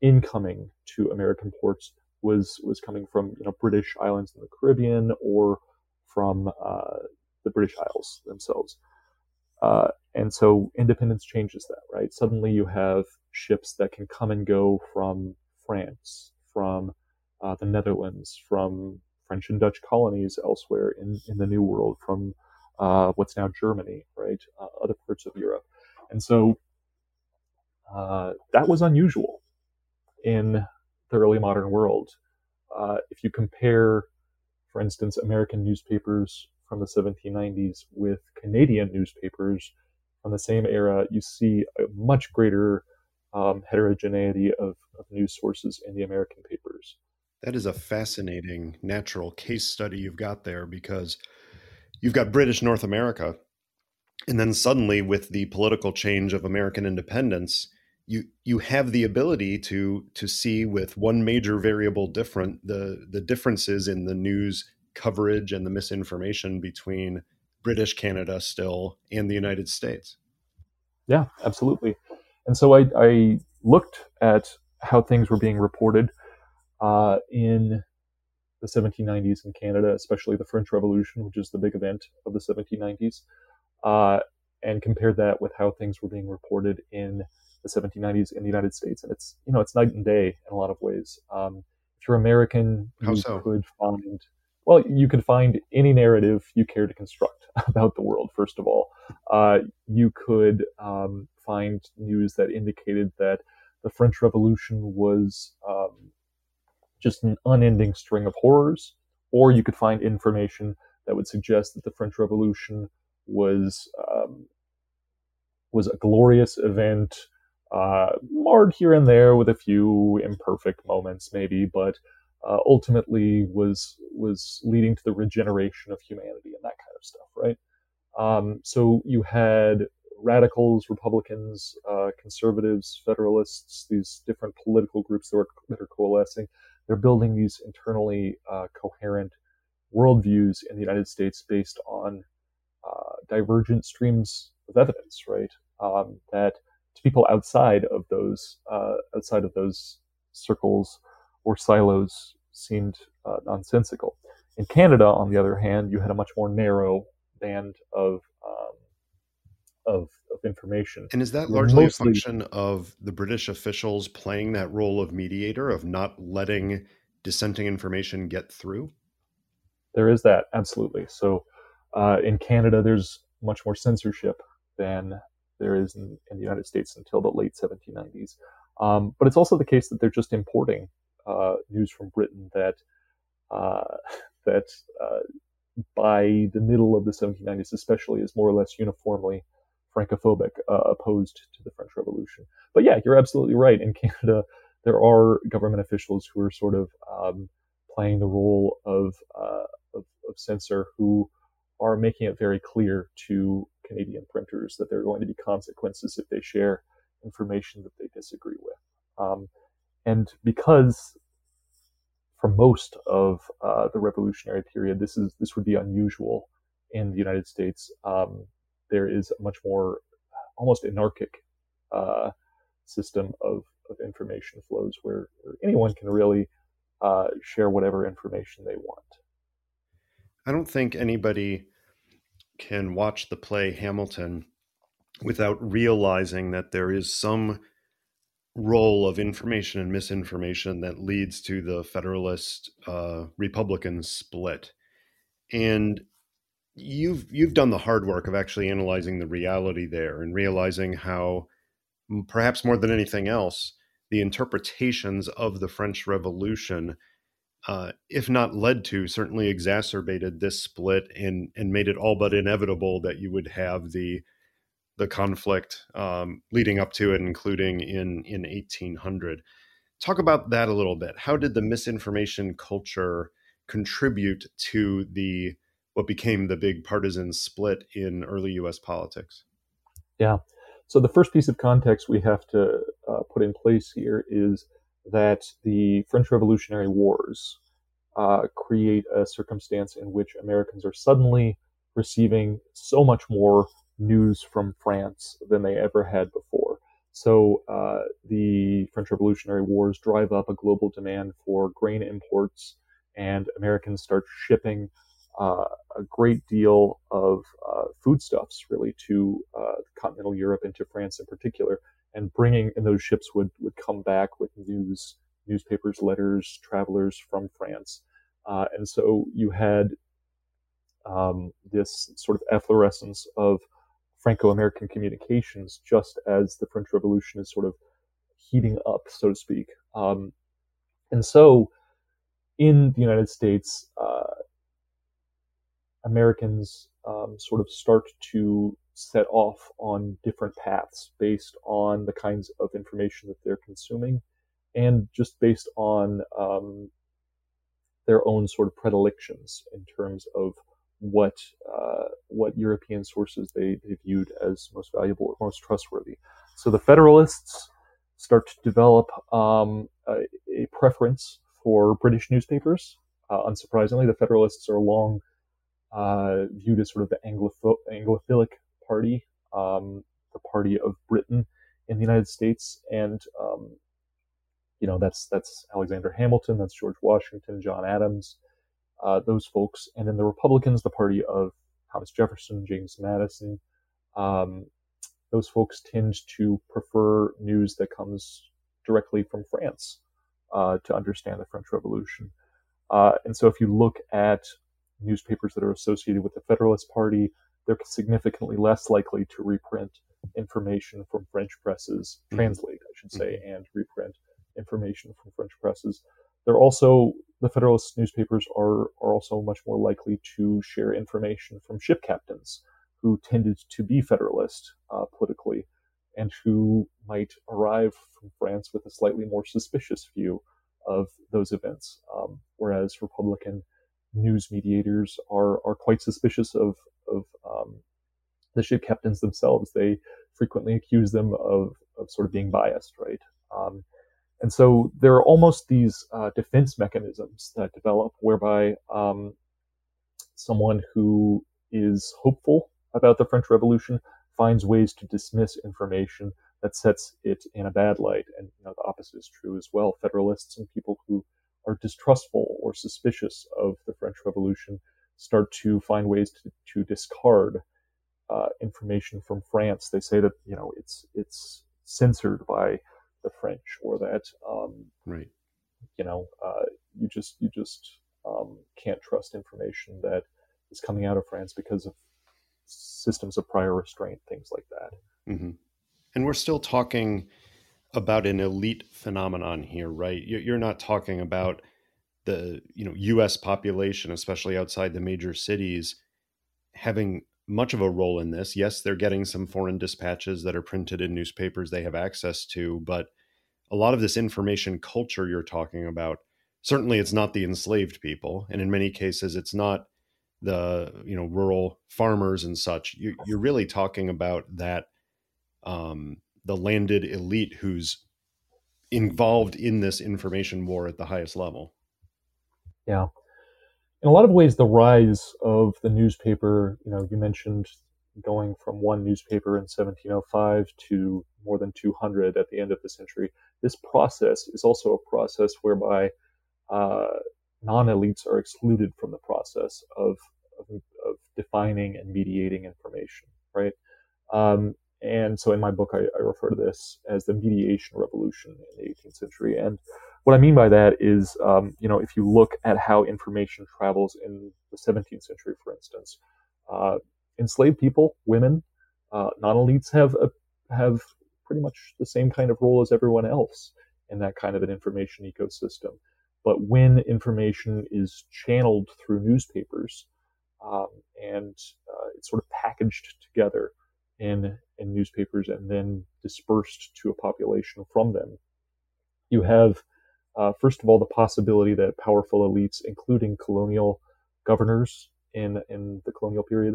incoming to American ports was was coming from, you know, British islands in the Caribbean or from uh, the British Isles themselves. Uh, and so independence changes that, right? Suddenly you have ships that can come and go from France, from uh, the Netherlands, from French and Dutch colonies elsewhere in, in the New World, from uh, what's now Germany, right? Uh, other parts of Europe. And so uh, that was unusual in the early modern world. Uh, if you compare, for instance, American newspapers from the seventeen nineties with Canadian newspapers from the same era, you see a much greater um, heterogeneity of, of news sources in the American papers. That is a fascinating natural case study you've got there, because you've got British North America, and then suddenly with the political change of American independence, you you have the ability to to see with one major variable different the the differences in the news coverage and the misinformation between British Canada still and the United States. Yeah, absolutely. And so I, I looked at how things were being reported Uh, in the seventeen nineties in Canada, especially the French Revolution, which is the big event of the seventeen nineties, uh, and compared that with how things were being reported in the seventeen nineties in the United States. And it's, you know, it's night and day in a lot of ways. Um, if you're American, how you so? could find, well, you could find any narrative you care to construct about the world, first of all. Uh, you could um, find news that indicated that the French Revolution was Um, just an unending string of horrors, or you could find information that would suggest that the French Revolution was um, was a glorious event, uh, marred here and there with a few imperfect moments, maybe, but uh, ultimately was was leading to the regeneration of humanity and that kind of stuff, right? Um, so you had radicals, Republicans, uh, conservatives, Federalists, these different political groups that, were, that are coalescing. They're building these internally uh, coherent worldviews in the United States based on uh, divergent streams of evidence, right? Um, that to people outside of those uh, outside of those circles or silos seemed uh, nonsensical. In Canada, on the other hand, you had a much more narrow band of um, of, of information. And is that largely Mostly, a function of the British officials playing that role of mediator, of not letting dissenting information get through? There is that, absolutely. So uh, in Canada, there's much more censorship than there is in, in the United States until the late seventeen nineties. Um, but it's also the case that they're just importing uh, news from Britain that uh, that uh, by the middle of the seventeen nineties especially is more or less uniformly Francophobic, uh, opposed to the French Revolution. But yeah, you're absolutely right. In Canada, there are government officials who are sort of um, playing the role of, uh, of of censor, who are making it very clear to Canadian printers that there are going to be consequences if they share information that they disagree with. Um, and because for most of uh, the revolutionary period, this is this would be unusual in the United States. Um, there is a much more almost anarchic uh, system of, of information flows where, where anyone can really uh, share whatever information they want. I don't think anybody can watch the play Hamilton without realizing that there is some role of information and misinformation that leads to the Federalist uh, Republican split. And you've you've done the hard work of actually analyzing the reality there and realizing how, perhaps more than anything else, the interpretations of the French Revolution, uh, if not led to, certainly exacerbated this split and and made it all but inevitable that you would have the the conflict um, leading up to it, including in in eighteen hundred. Talk about that a little bit. How did the misinformation culture contribute to the what became the big partisan split in early U S politics? Yeah. So the first piece of context we have to uh, put in place here is that the French Revolutionary Wars uh, create a circumstance in which Americans are suddenly receiving so much more news from France than they ever had before. So uh, the French Revolutionary Wars drive up a global demand for grain imports, and Americans start shipping uh, a great deal of uh, foodstuffs, really, to uh, continental Europe and to France in particular, and bringing, and those ships would, would come back with news, newspapers, letters, travelers from France. Uh, and so you had um, this sort of efflorescence of Franco-American communications just as the French Revolution is sort of heating up, so to speak. Um, and so in the United States, uh, Americans um, sort of start to set off on different paths based on the kinds of information that they're consuming and just based on um, their own sort of predilections in terms of what uh, what European sources they, they viewed as most valuable or most trustworthy. So the Federalists start to develop um, a, a preference for British newspapers. Uh, unsurprisingly, the Federalists are long uh, viewed as sort of the Angloph- Anglophilic party, um, the party of Britain in the United States. And, um, you know, that's that's Alexander Hamilton, that's George Washington, John Adams, Uh, those folks. And then the Republicans, the party of Thomas Jefferson, James Madison, um, those folks tend to prefer news that comes directly from France uh, to understand the French Revolution. Uh, and so if you look at newspapers that are associated with the Federalist Party, they're significantly less likely to reprint information from French presses, mm-hmm. translate, I should say, mm-hmm. and reprint information from French presses. They're also, the Federalist newspapers are, are also much more likely to share information from ship captains who tended to be Federalist uh, politically and who might arrive from France with a slightly more suspicious view of those events, um, whereas Republican news mediators are, are quite suspicious of, of um, the ship captains themselves. They frequently accuse them of, of sort of being biased, right? Um, And so there are almost these uh, defense mechanisms that develop whereby um, someone who is hopeful about the French Revolution finds ways to dismiss information that sets it in a bad light. And you know, the opposite is true as well. Federalists and people who are distrustful or suspicious of the French Revolution start to find ways to, to discard uh, information from France. They say that, you know, it's it's censored by the French, or that um, right, you know, uh, you just you just um, can't trust information that is coming out of France because of systems of prior restraint, things like that. Mm-hmm. And we're still talking about an elite phenomenon here, right? You're not talking about the you know U S population, especially outside the major cities, having much of a role in this. Yes, they're getting some foreign dispatches that are printed in newspapers they have access to, but a lot of this information culture you're talking about, certainly it's not the enslaved people. And in many cases, it's not the, you know, rural farmers and such. You, you're really talking about that, um, the landed elite who's involved in this information war at the highest level. Yeah. In a lot of ways, the rise of the newspaper, you know, you mentioned going from one newspaper in seventeen oh five to more than two hundred at the end of the century. This process is also a process whereby uh, non-elites are excluded from the process of, of, of defining and mediating information, right? Um, and so in my book, I, I refer to this as the mediation revolution in the eighteenth century. And what I mean by that is, um, you know, if you look at how information travels in the seventeenth century, for instance, uh, enslaved people, women, uh, non-elites have a, have pretty much the same kind of role as everyone else in that kind of an information ecosystem. But when information is channeled through newspapers um, and uh, it's sort of packaged together in in newspapers and then dispersed to a population from them, you have, uh, first of all, the possibility that powerful elites, including colonial governors in, in the colonial period,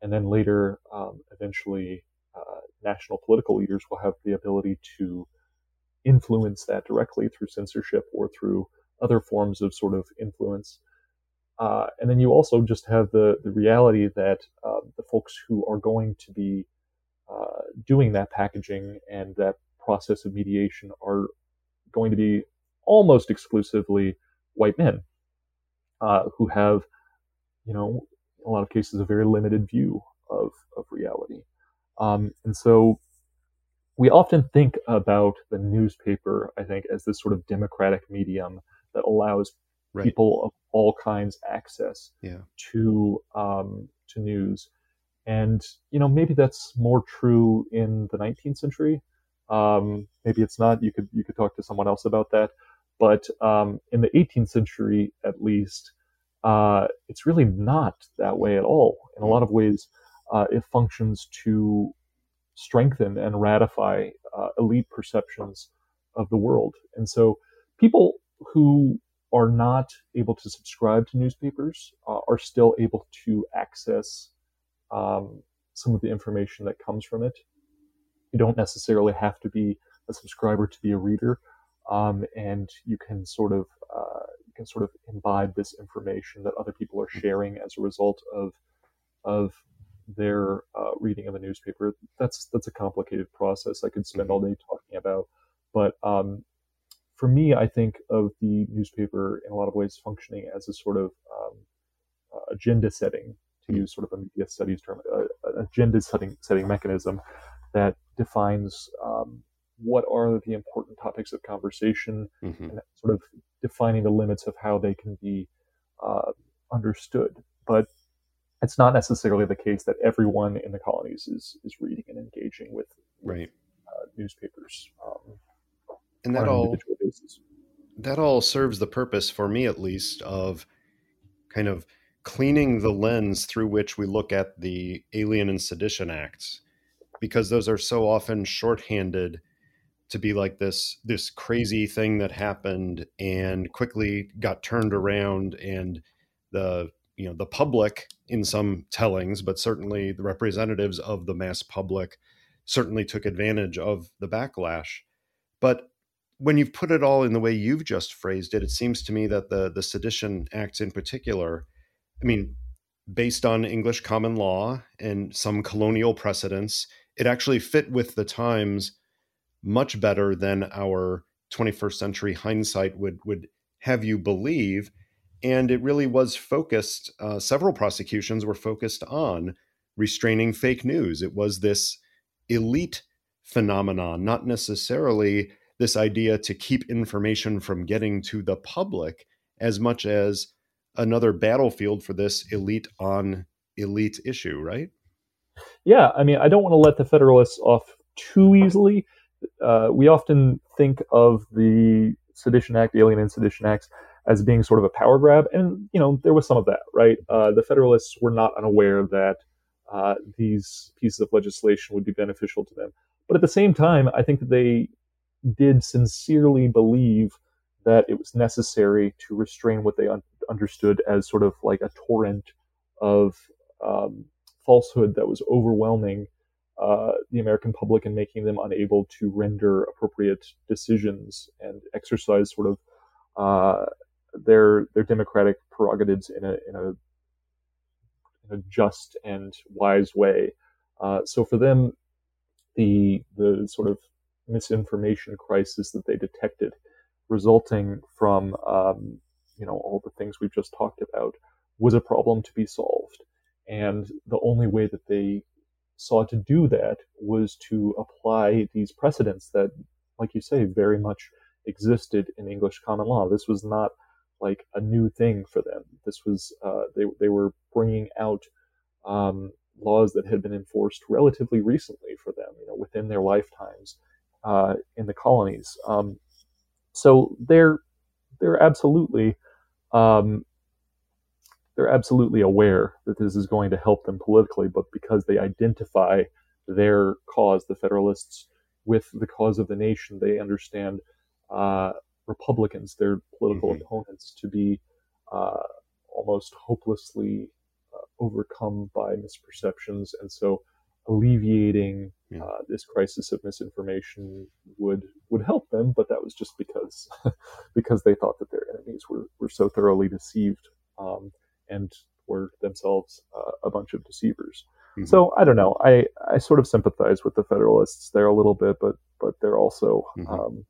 and then later, um, eventually, uh, national political leaders will have the ability to influence that directly through censorship or through other forms of sort of influence. Uh, and then you also just have the, the reality that uh, the folks who are going to be uh, doing that packaging and that process of mediation are going to be almost exclusively white men uh, who have, you know, in a lot of cases, a very limited view of, of reality. Um, and so we often think about the newspaper, I think, as this sort of democratic medium that allows right. people of all kinds access yeah. to um, to news. And, you know, maybe that's more true in the nineteenth century. Um, maybe it's not. You could you could talk to someone else about that. But um, in the eighteenth century, at least, Uh, it's really not that way at all. In a lot of ways, uh, it functions to strengthen and ratify uh, elite perceptions of the world. And so people who are not able to subscribe to newspapers uh, are still able to access um, some of the information that comes from it. You don't necessarily have to be a subscriber to be a reader, um, and you can sort of uh, can sort of imbibe this information that other people are sharing as a result of of their uh, reading of a newspaper. That's that's a complicated process I could spend all day talking about. But um, for me, I think of the newspaper in a lot of ways functioning as a sort of um, uh, agenda setting, to use sort of a media studies term, uh, agenda setting setting mechanism that defines um, what are the important topics of conversation mm-hmm. and sort of defining the limits of how they can be uh, understood. But it's not necessarily the case that everyone in the colonies is is reading and engaging with, with right. uh, newspapers. Um, and that on all, an individual basis. That all serves the purpose, for me at least, of kind of cleaning the lens through which we look at the Alien and Sedition Acts, because those are so often shorthanded to be like this, this crazy thing that happened and quickly got turned around, and the, you know, the public in some tellings, but certainly the representatives of the mass public certainly took advantage of the backlash. But when you've put it all in the way you've just phrased it, it seems to me that the, the Sedition Acts in particular, I mean, based on English common law and some colonial precedents, it actually fit with the times much better than our twenty-first century hindsight would would have you believe. And it really was focused, uh, several prosecutions were focused on restraining fake news. It was this elite phenomenon, not necessarily this idea to keep information from getting to the public as much as another battlefield for this elite on elite issue, right? Yeah, I mean, I don't want to let the Federalists off too easily. Uh, we often think of the Sedition Act, the Alien and Sedition Acts, as being sort of a power grab. And, you know, there was some of that, right? Uh, the Federalists were not unaware that uh, these pieces of legislation would be beneficial to them. But at the same time, I think that they did sincerely believe that it was necessary to restrain what they un- understood as sort of like a torrent of um, falsehood that was overwhelming Uh, the American public and making them unable to render appropriate decisions and exercise sort of uh, their their democratic prerogatives in a in a, in a just and wise way. Uh, so for them, the the sort of misinformation crisis that they detected, resulting from um, you know all the things we've just talked about, was a problem to be solved. And the only way that they sought to do that was to apply these precedents that, like you say, very much existed in English common law. This was not like a new thing for them. This was uh, they they were bringing out um, laws that had been enforced relatively recently for them, you know, within their lifetimes uh, in the colonies. Um, so they're they're absolutely um, they're absolutely aware that this is going to help them politically, but because they identify their cause, the Federalists, with the cause of the nation, they understand uh, Republicans, their political mm-hmm. opponents, to be uh, almost hopelessly uh, overcome by misperceptions. And so alleviating yeah. uh, this crisis of misinformation would would help them, but that was just because because they thought that their enemies were, were so thoroughly deceived um, and were themselves uh, a bunch of deceivers. Mm-hmm. So I don't know. I, I sort of sympathize with the Federalists there a little bit, but but they're also mm-hmm. um,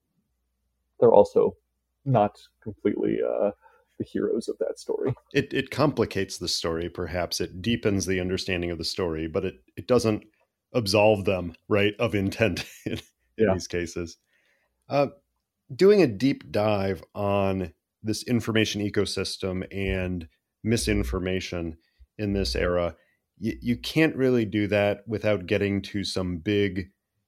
they're also not completely uh, the heroes of that story. It it complicates the story, perhaps. It deepens the understanding of the story, but it, it doesn't absolve them, right, of intent in, in yeah. these cases. Uh, doing a deep dive on this information ecosystem and misinformation in this era, you can't really do that without getting to some big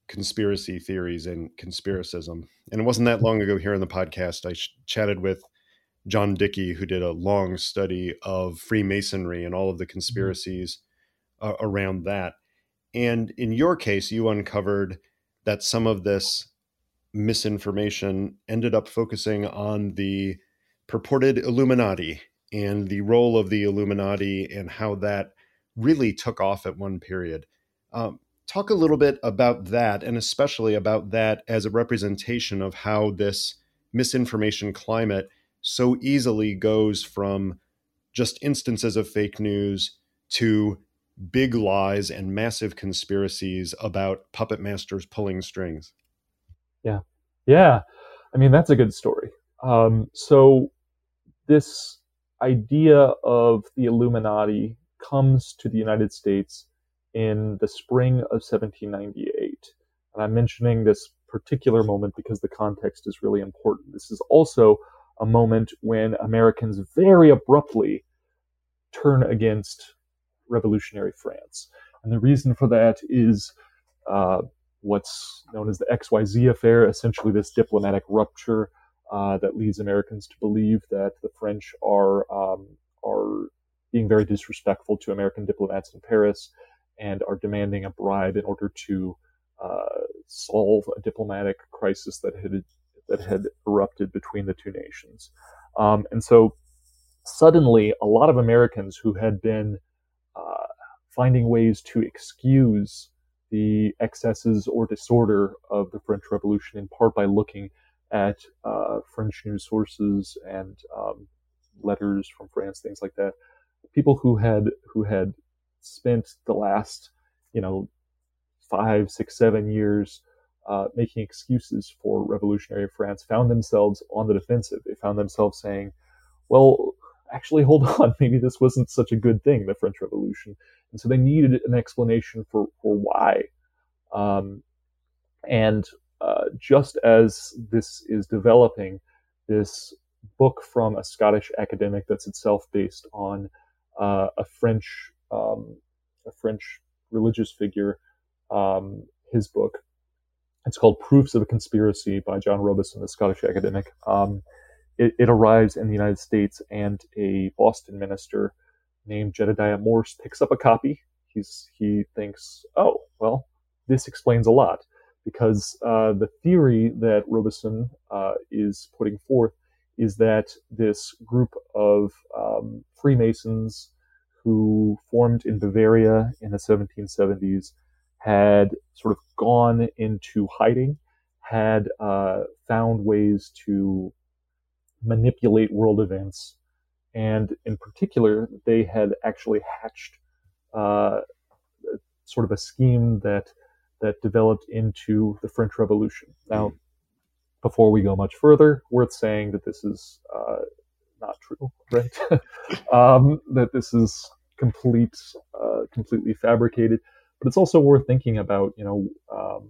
conspiracy theories and conspiracism. And it wasn't that long ago here in the podcast, I sh- chatted with John Dickey, who did a long study of Freemasonry and all of the conspiracies uh, around that. And in your case, you uncovered that some of this misinformation ended up focusing on the purported Illuminati and the role of the Illuminati and how that really took off at one period. Um, talk a little bit about that, and especially about that as a representation of how this misinformation climate so easily goes from just instances of fake news to big lies and massive conspiracies about puppet masters pulling strings. Yeah. Yeah. I mean, that's a good story. Um, so this idea of the Illuminati comes to the United States in the spring of seventeen ninety-eight. And I'm mentioning this particular moment because the context is really important. This is also a moment when Americans very abruptly turn against revolutionary France. And the reason for that is uh, what's known as the X Y Z affair, essentially this diplomatic rupture uh, that leads Americans to believe that the French are um, are being very disrespectful to American diplomats in Paris and are demanding a bribe in order to uh, solve a diplomatic crisis that had that had erupted between the two nations. Um, and so suddenly a lot of Americans who had been uh, finding ways to excuse the excesses or disorder of the French Revolution, in part by looking at uh, French news sources and um, letters from France, things like that, people who had who had spent the last, you know, five, six, seven years uh, making excuses for revolutionary France found themselves on the defensive. They found themselves saying, well, actually, hold on, maybe this wasn't such a good thing, the French Revolution. And so they needed an explanation for, for why. Um, and uh, just as this is developing, this book from a Scottish academic that's itself based on Uh, a French, um, a French religious figure, um, his book. It's called Proofs of a Conspiracy by John Robison, the Scottish academic. Um, it, it arrives in the United States, and a Boston minister named Jedidiah Morse picks up a copy. He's he thinks, oh, well, this explains a lot, because uh, the theory that Robison uh, is putting forth is that this group of um, Freemasons who formed in Bavaria in the seventeen seventies had sort of gone into hiding, had uh, found ways to manipulate world events, and in particular, they had actually hatched uh, sort of a scheme that that developed into the French Revolution. Now, before we go much further, worth saying that this is uh, not true, right? um, that this is complete, uh, completely fabricated. But it's also worth thinking about, you know, um,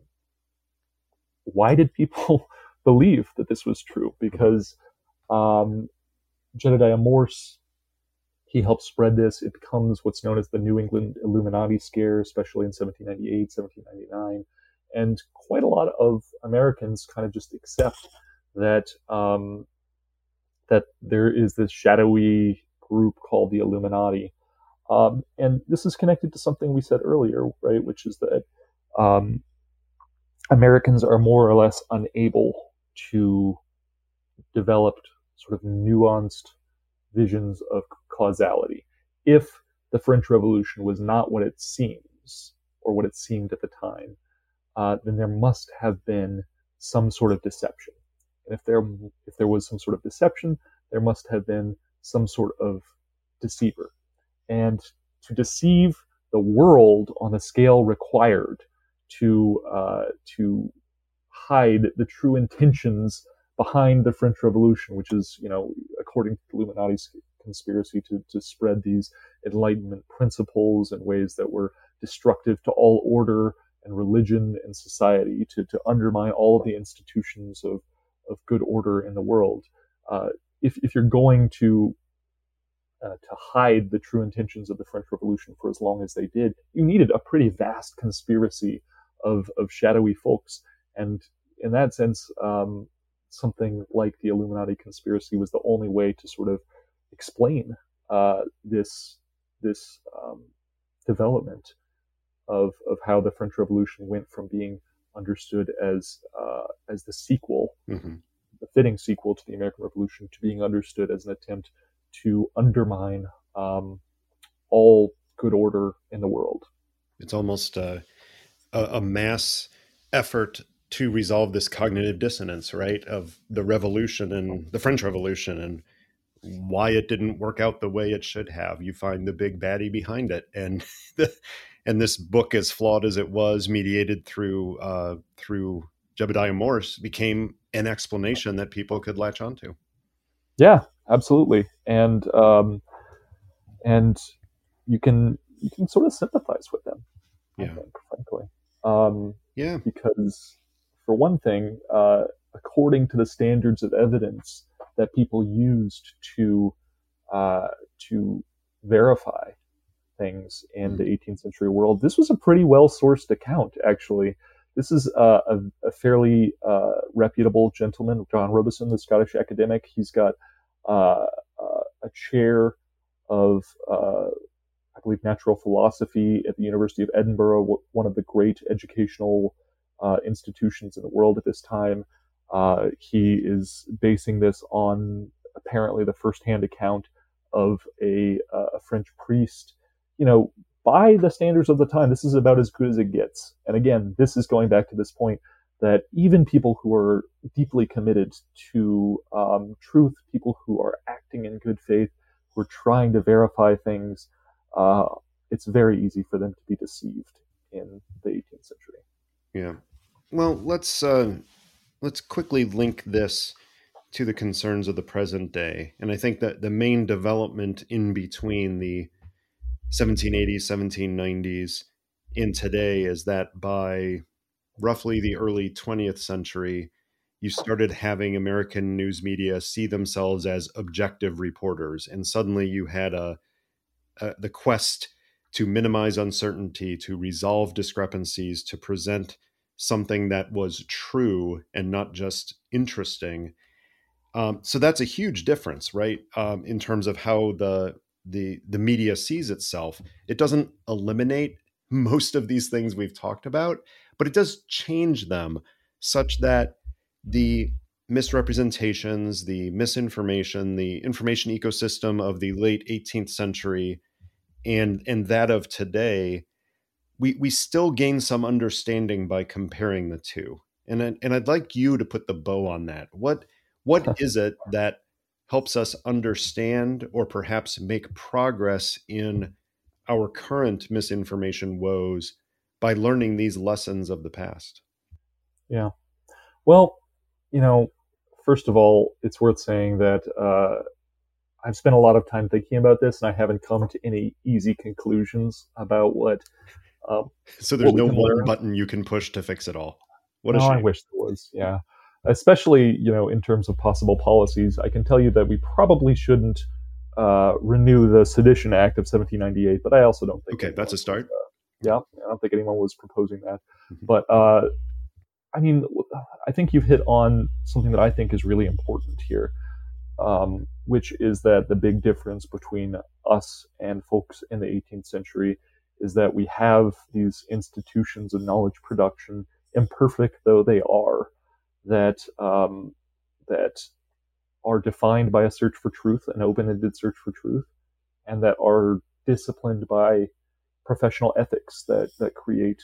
why did people believe that this was true? Because um, Jedidiah Morse, he helped spread this. It becomes what's known as the New England Illuminati scare, especially in seventeen ninety-eight, seventeen ninety-nine. And quite a lot of Americans kind of just accept that um, that there is this shadowy group called the Illuminati. Um, and this is connected to something we said earlier, right? Which is that um, Americans are more or less unable to develop sort of nuanced visions of causality. If the French Revolution was not what it seems, or what it seemed at the time, uh, then there must have been some sort of deception. And if there, if there was some sort of deception, there must have been some sort of deceiver. And to deceive the world on a scale required to uh, to hide the true intentions behind the French Revolution, which is, you know, according to the Illuminati conspiracy, to, to spread these Enlightenment principles in ways that were destructive to all order and religion and society, to, to undermine all of the institutions of, of good order in the world. Uh, if, if you're going to Uh, to hide the true intentions of the French Revolution for as long as they did, you needed a pretty vast conspiracy of of shadowy folks. And in that sense, um, something like the Illuminati conspiracy was the only way to sort of explain uh, this this um, development of of how the French Revolution went from being understood as uh, as the sequel, mm-hmm. the fitting sequel to the American Revolution, to being understood as an attempt to undermine um, all good order in the world. It's almost a, a mass effort to resolve this cognitive dissonance, right, of the revolution and the French Revolution and why it didn't work out the way it should have. You find the big baddie behind it. And the, and this book, as flawed as it was, mediated through uh, through Jedidiah Morse, became an explanation that people could latch onto. Yeah. Absolutely, and um, and you can you can sort of sympathize with them, yeah. I think, frankly, um, yeah, because for one thing, uh, according to the standards of evidence that people used to uh, to verify things in mm-hmm. the eighteenth century world, this was a pretty well-sourced account. Actually, this is uh, a, a fairly uh, reputable gentleman, John Robison, the Scottish academic. He's got Uh, uh, a chair of, uh, I believe, natural philosophy at the University of Edinburgh, w- one of the great educational uh, institutions in the world at this time. Uh, he is basing this on apparently the firsthand account of a, uh, a French priest. You know, by the standards of the time, this is about as good as it gets. And again, this is going back to this point that even people who are deeply committed to um, truth, people who are acting in good faith, who are trying to verify things, uh, it's very easy for them to be deceived in the eighteenth century. Yeah. Well, let's uh, let's quickly link this to the concerns of the present day. And I think that the main development in between the seventeen eighties, seventeen nineties and today is that by roughly the early twentieth century, you started having American news media see themselves as objective reporters. And suddenly you had a, a the quest to minimize uncertainty, to resolve discrepancies, to present something that was true and not just interesting. Um, so that's a huge difference, right? Um, in terms of how the, the, the media sees itself. It doesn't eliminate most of these things we've talked about, but it does change them such that the misrepresentations, the misinformation, the information ecosystem of the late eighteenth century and, and that of today, we, we still gain some understanding by comparing the two. And, and I'd like you to put the bow on that. What, what is it that helps us understand or perhaps make progress in our current misinformation woes by learning these lessons of the past. Yeah. Well, you know, first of all, it's worth saying that uh, I've spent a lot of time thinking about this, and I haven't come to any easy conclusions about what. Um, so there's no one button you can push to fix it all. What a shame. I wish there was. Yeah. Especially, you know, in terms of possible policies, I can tell you that we probably shouldn't uh, renew the Sedition Act of seventeen ninety-eight, but I also don't think... Okay, that's a start. Was, uh, yeah, I don't think anyone was proposing that. Mm-hmm. But, uh, I mean, I think you've hit on something that I think is really important here, um, which is that the big difference between us and folks in the eighteenth century is that we have these institutions of knowledge production, imperfect though they are, that um, that are defined by a search for truth, an open-ended search for truth, and that are disciplined by professional ethics that, that create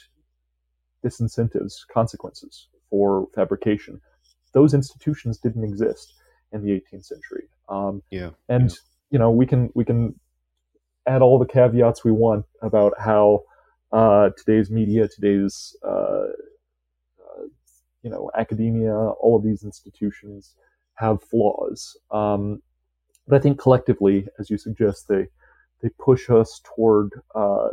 disincentives, consequences for fabrication. Those institutions didn't exist in the eighteenth century. Um, yeah, and yeah. you know we can we can add all the caveats we want about how uh, today's media, today's uh, you know, academia, all of these institutions have flaws. Um, but I think collectively, as you suggest, they they push us toward uh,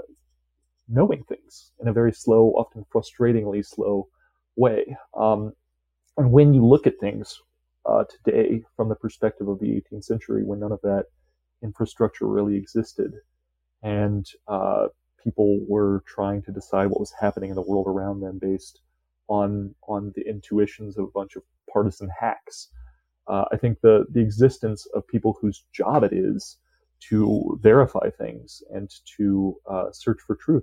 knowing things in a very slow, often frustratingly slow way. Um, and when you look at things uh, today from the perspective of the eighteenth century, when none of that infrastructure really existed, and uh, people were trying to decide what was happening in the world around them based on on the intuitions of a bunch of partisan hacks. Uh, I think the, the existence of people whose job it is to verify things and to uh, search for truth,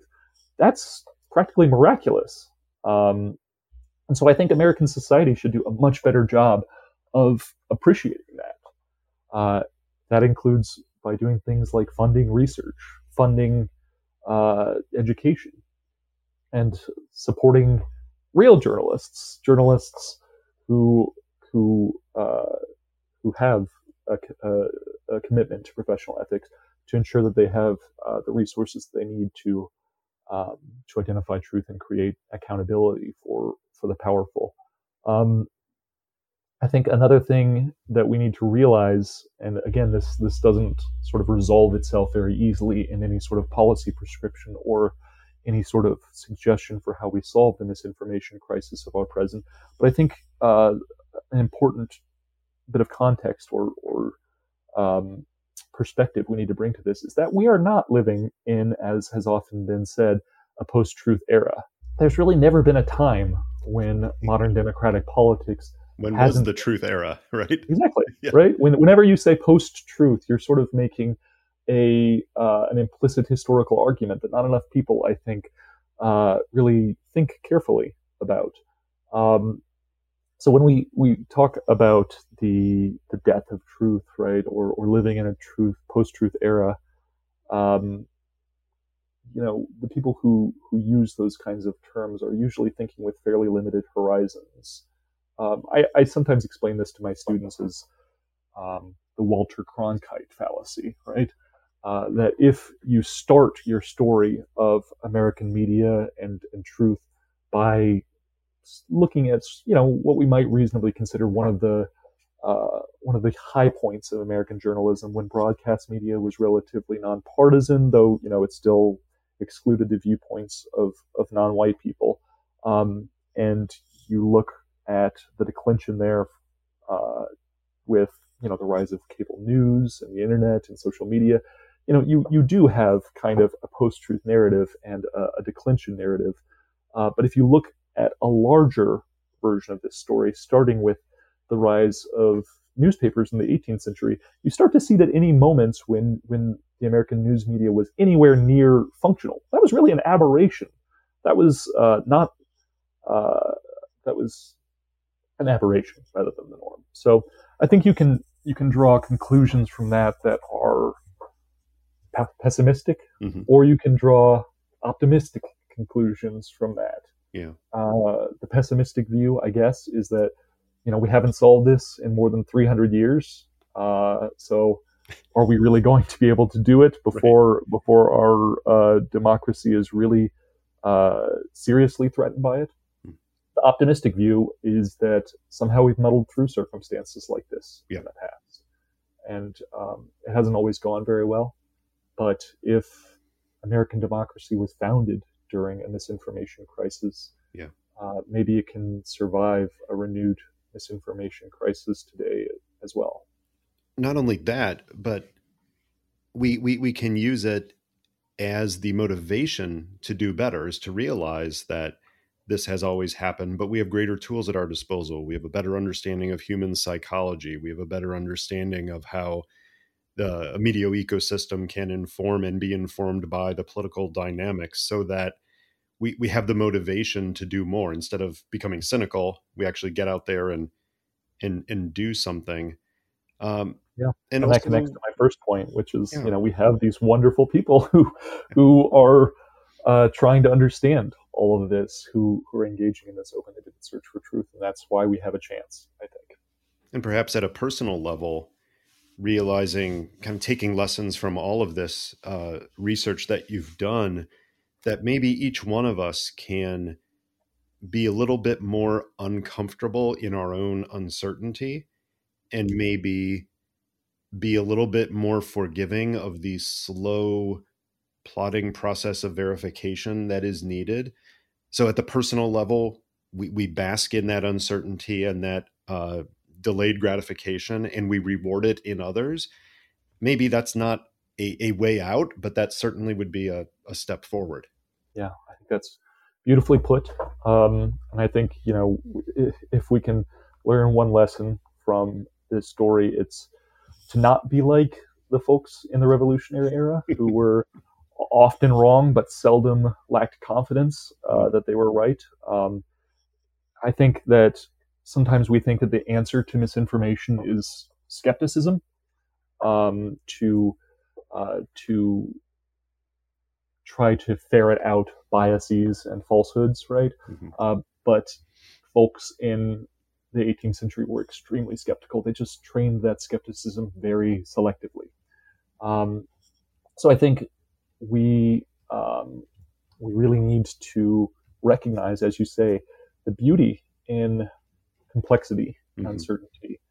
that's practically miraculous. Um, and so I think American society should do a much better job of appreciating that. Uh, that includes by doing things like funding research, funding uh, education, and supporting real journalists, journalists who who uh, who have a, a, a commitment to professional ethics, to ensure that they have uh, the resources they need to um, to identify truth and create accountability for for the powerful. Um, I think another thing that we need to realize, and again, this this doesn't sort of resolve itself very easily in any sort of policy prescription or any sort of suggestion for how we solve the misinformation crisis of our present. But I think uh, an important bit of context or, or um, perspective we need to bring to this is that we are not living in, as has often been said, a post-truth era. There's really never been a time when modern democratic politics When was the truth era, right? Exactly, yeah. right? When, whenever you say post-truth, you're sort of making a uh, an implicit historical argument that not enough people, I think, uh, really think carefully about. Um, so when we, we talk about the the death of truth, right, or or living in a truth post-truth era, um, you know, the people who, who use those kinds of terms are usually thinking with fairly limited horizons. Um, I, I sometimes explain this to my students as um, the Walter Cronkite fallacy, right? Uh, that if you start your story of American media and, and truth by looking at, you know, what we might reasonably consider one of the uh, one of the high points of American journalism, when broadcast media was relatively nonpartisan, though you know it still excluded the viewpoints of of non-white people, um, and you look at the declension there uh, with you know the rise of cable news and the internet and social media. You know, you, you do have kind of a post-truth narrative and a, a declension narrative. Uh, but if you look at a larger version of this story, starting with the rise of newspapers in the eighteenth century, you start to see that any moments when, when the American news media was anywhere near functional, that was really an aberration. That was uh, not, uh, that was an aberration rather than the norm. So I think you can you can draw conclusions from that that are pessimistic, mm-hmm. or you can draw optimistic conclusions from that. Yeah. Uh, the pessimistic view, I guess, is that you know we haven't solved this in more than three hundred years. Uh, so are we really going to be able to do it before right. before our uh, democracy is really uh, seriously threatened by it. The optimistic view is that somehow we've muddled through circumstances like this yeah. in the past. And um, it hasn't always gone very well. But if American democracy was founded during a misinformation crisis, yeah. uh, maybe it can survive a renewed misinformation crisis today as well. Not only that, but we, we, we can use it as the motivation to do better, is to realize that this has always happened, but we have greater tools at our disposal. We have a better understanding of human psychology. We have a better understanding of how the media ecosystem can inform and be informed by the political dynamics, so that we, we have the motivation to do more. Instead of becoming cynical, we actually get out there and and and do something. Um, yeah, and, and that connects to my first point, which is, yeah. you know, we have these wonderful people who who are uh, trying to understand all of this, who, who are engaging in this open-ended search for truth. And that's why we have a chance, I think. And perhaps at a personal level, realizing, kind of taking lessons from all of this uh, research that you've done, that maybe each one of us can be a little bit more uncomfortable in our own uncertainty, and maybe be a little bit more forgiving of the slow plotting process of verification that is needed. So at the personal level, we, we bask in that uncertainty and that uh, delayed gratification, and we reward it in others. Maybe that's not a, a way out, but that certainly would be a, a step forward. Yeah, I think that's beautifully put. Um, and I think, you know, if, if we can learn one lesson from this story, it's to not be like the folks in the Revolutionary Era who were often wrong, but seldom lacked confidence uh, that they were right. Um, I think that sometimes we think that the answer to misinformation is skepticism, um, to uh, to try to ferret out biases and falsehoods, right? Mm-hmm. Uh, but folks in the eighteenth century were extremely skeptical. They just trained that skepticism very selectively. Um, so I think we um, we really need to recognize, as you say, the beauty in complexity and mm-hmm. uncertainty,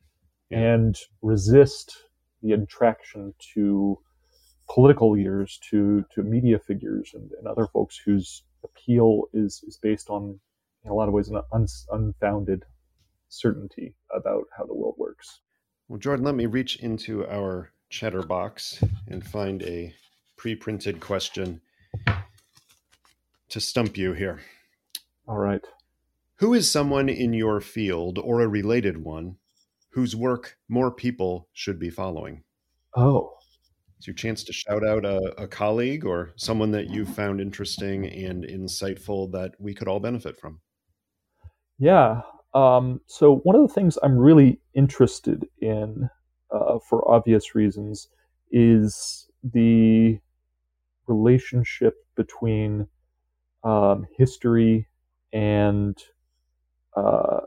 yeah. and resist the attraction to political leaders, to to media figures, and, and other folks whose appeal is, is based on, in a lot of ways, an un, unfounded certainty about how the world works. Well, Jordan, let me reach into our cheddar box and find a pre-printed question to stump you here. All right. Who is someone in your field, or a related one, whose work more people should be following? Oh. It's your chance to shout out a, a colleague or someone that you found interesting and insightful that we could all benefit from. Yeah. Um, so one of the things I'm really interested in, uh, for obvious reasons, is the relationship between um, history and uh,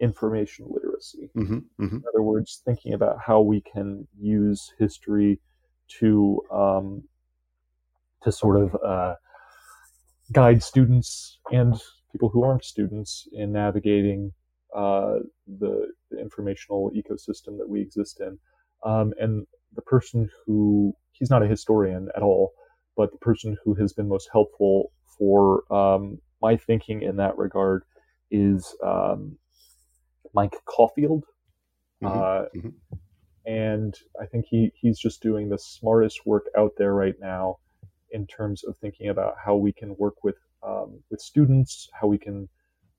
information literacy. Mm-hmm, mm-hmm. In other words, thinking about how we can use history to um, to sort of uh, guide students and people who aren't students in navigating Uh, the, the informational ecosystem that we exist in. Um, and the person who, he's not a historian at all, but the person who has been most helpful for um, my thinking in that regard is um, Mike Caulfield. Mm-hmm. Uh, mm-hmm. And I think he, he's just doing the smartest work out there right now in terms of thinking about how we can work with um, with students, how we can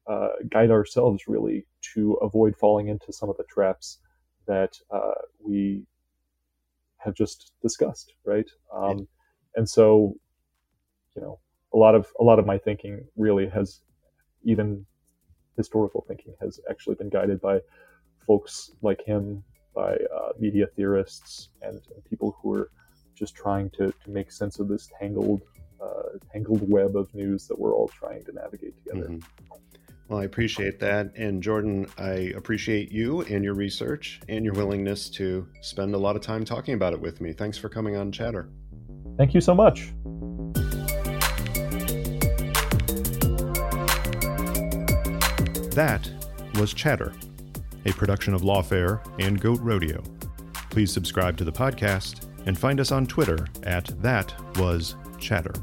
Uh, guide ourselves really to avoid falling into some of the traps that uh, we have just discussed, right? Um, yeah. And so, you know, a lot of a lot of my thinking really has, even historical thinking, has actually been guided by folks like him, by uh, media theorists and, and people who are just trying to, to make sense of this tangled uh, tangled web of news that we're all trying to navigate together. Mm-hmm. Well, I appreciate that. And Jordan, I appreciate you and your research and your willingness to spend a lot of time talking about it with me. Thanks for coming on Chatter. Thank you so much. That was Chatter, a production of Lawfare and Goat Rodeo. Please subscribe to the podcast and find us on Twitter at That Was Chatter.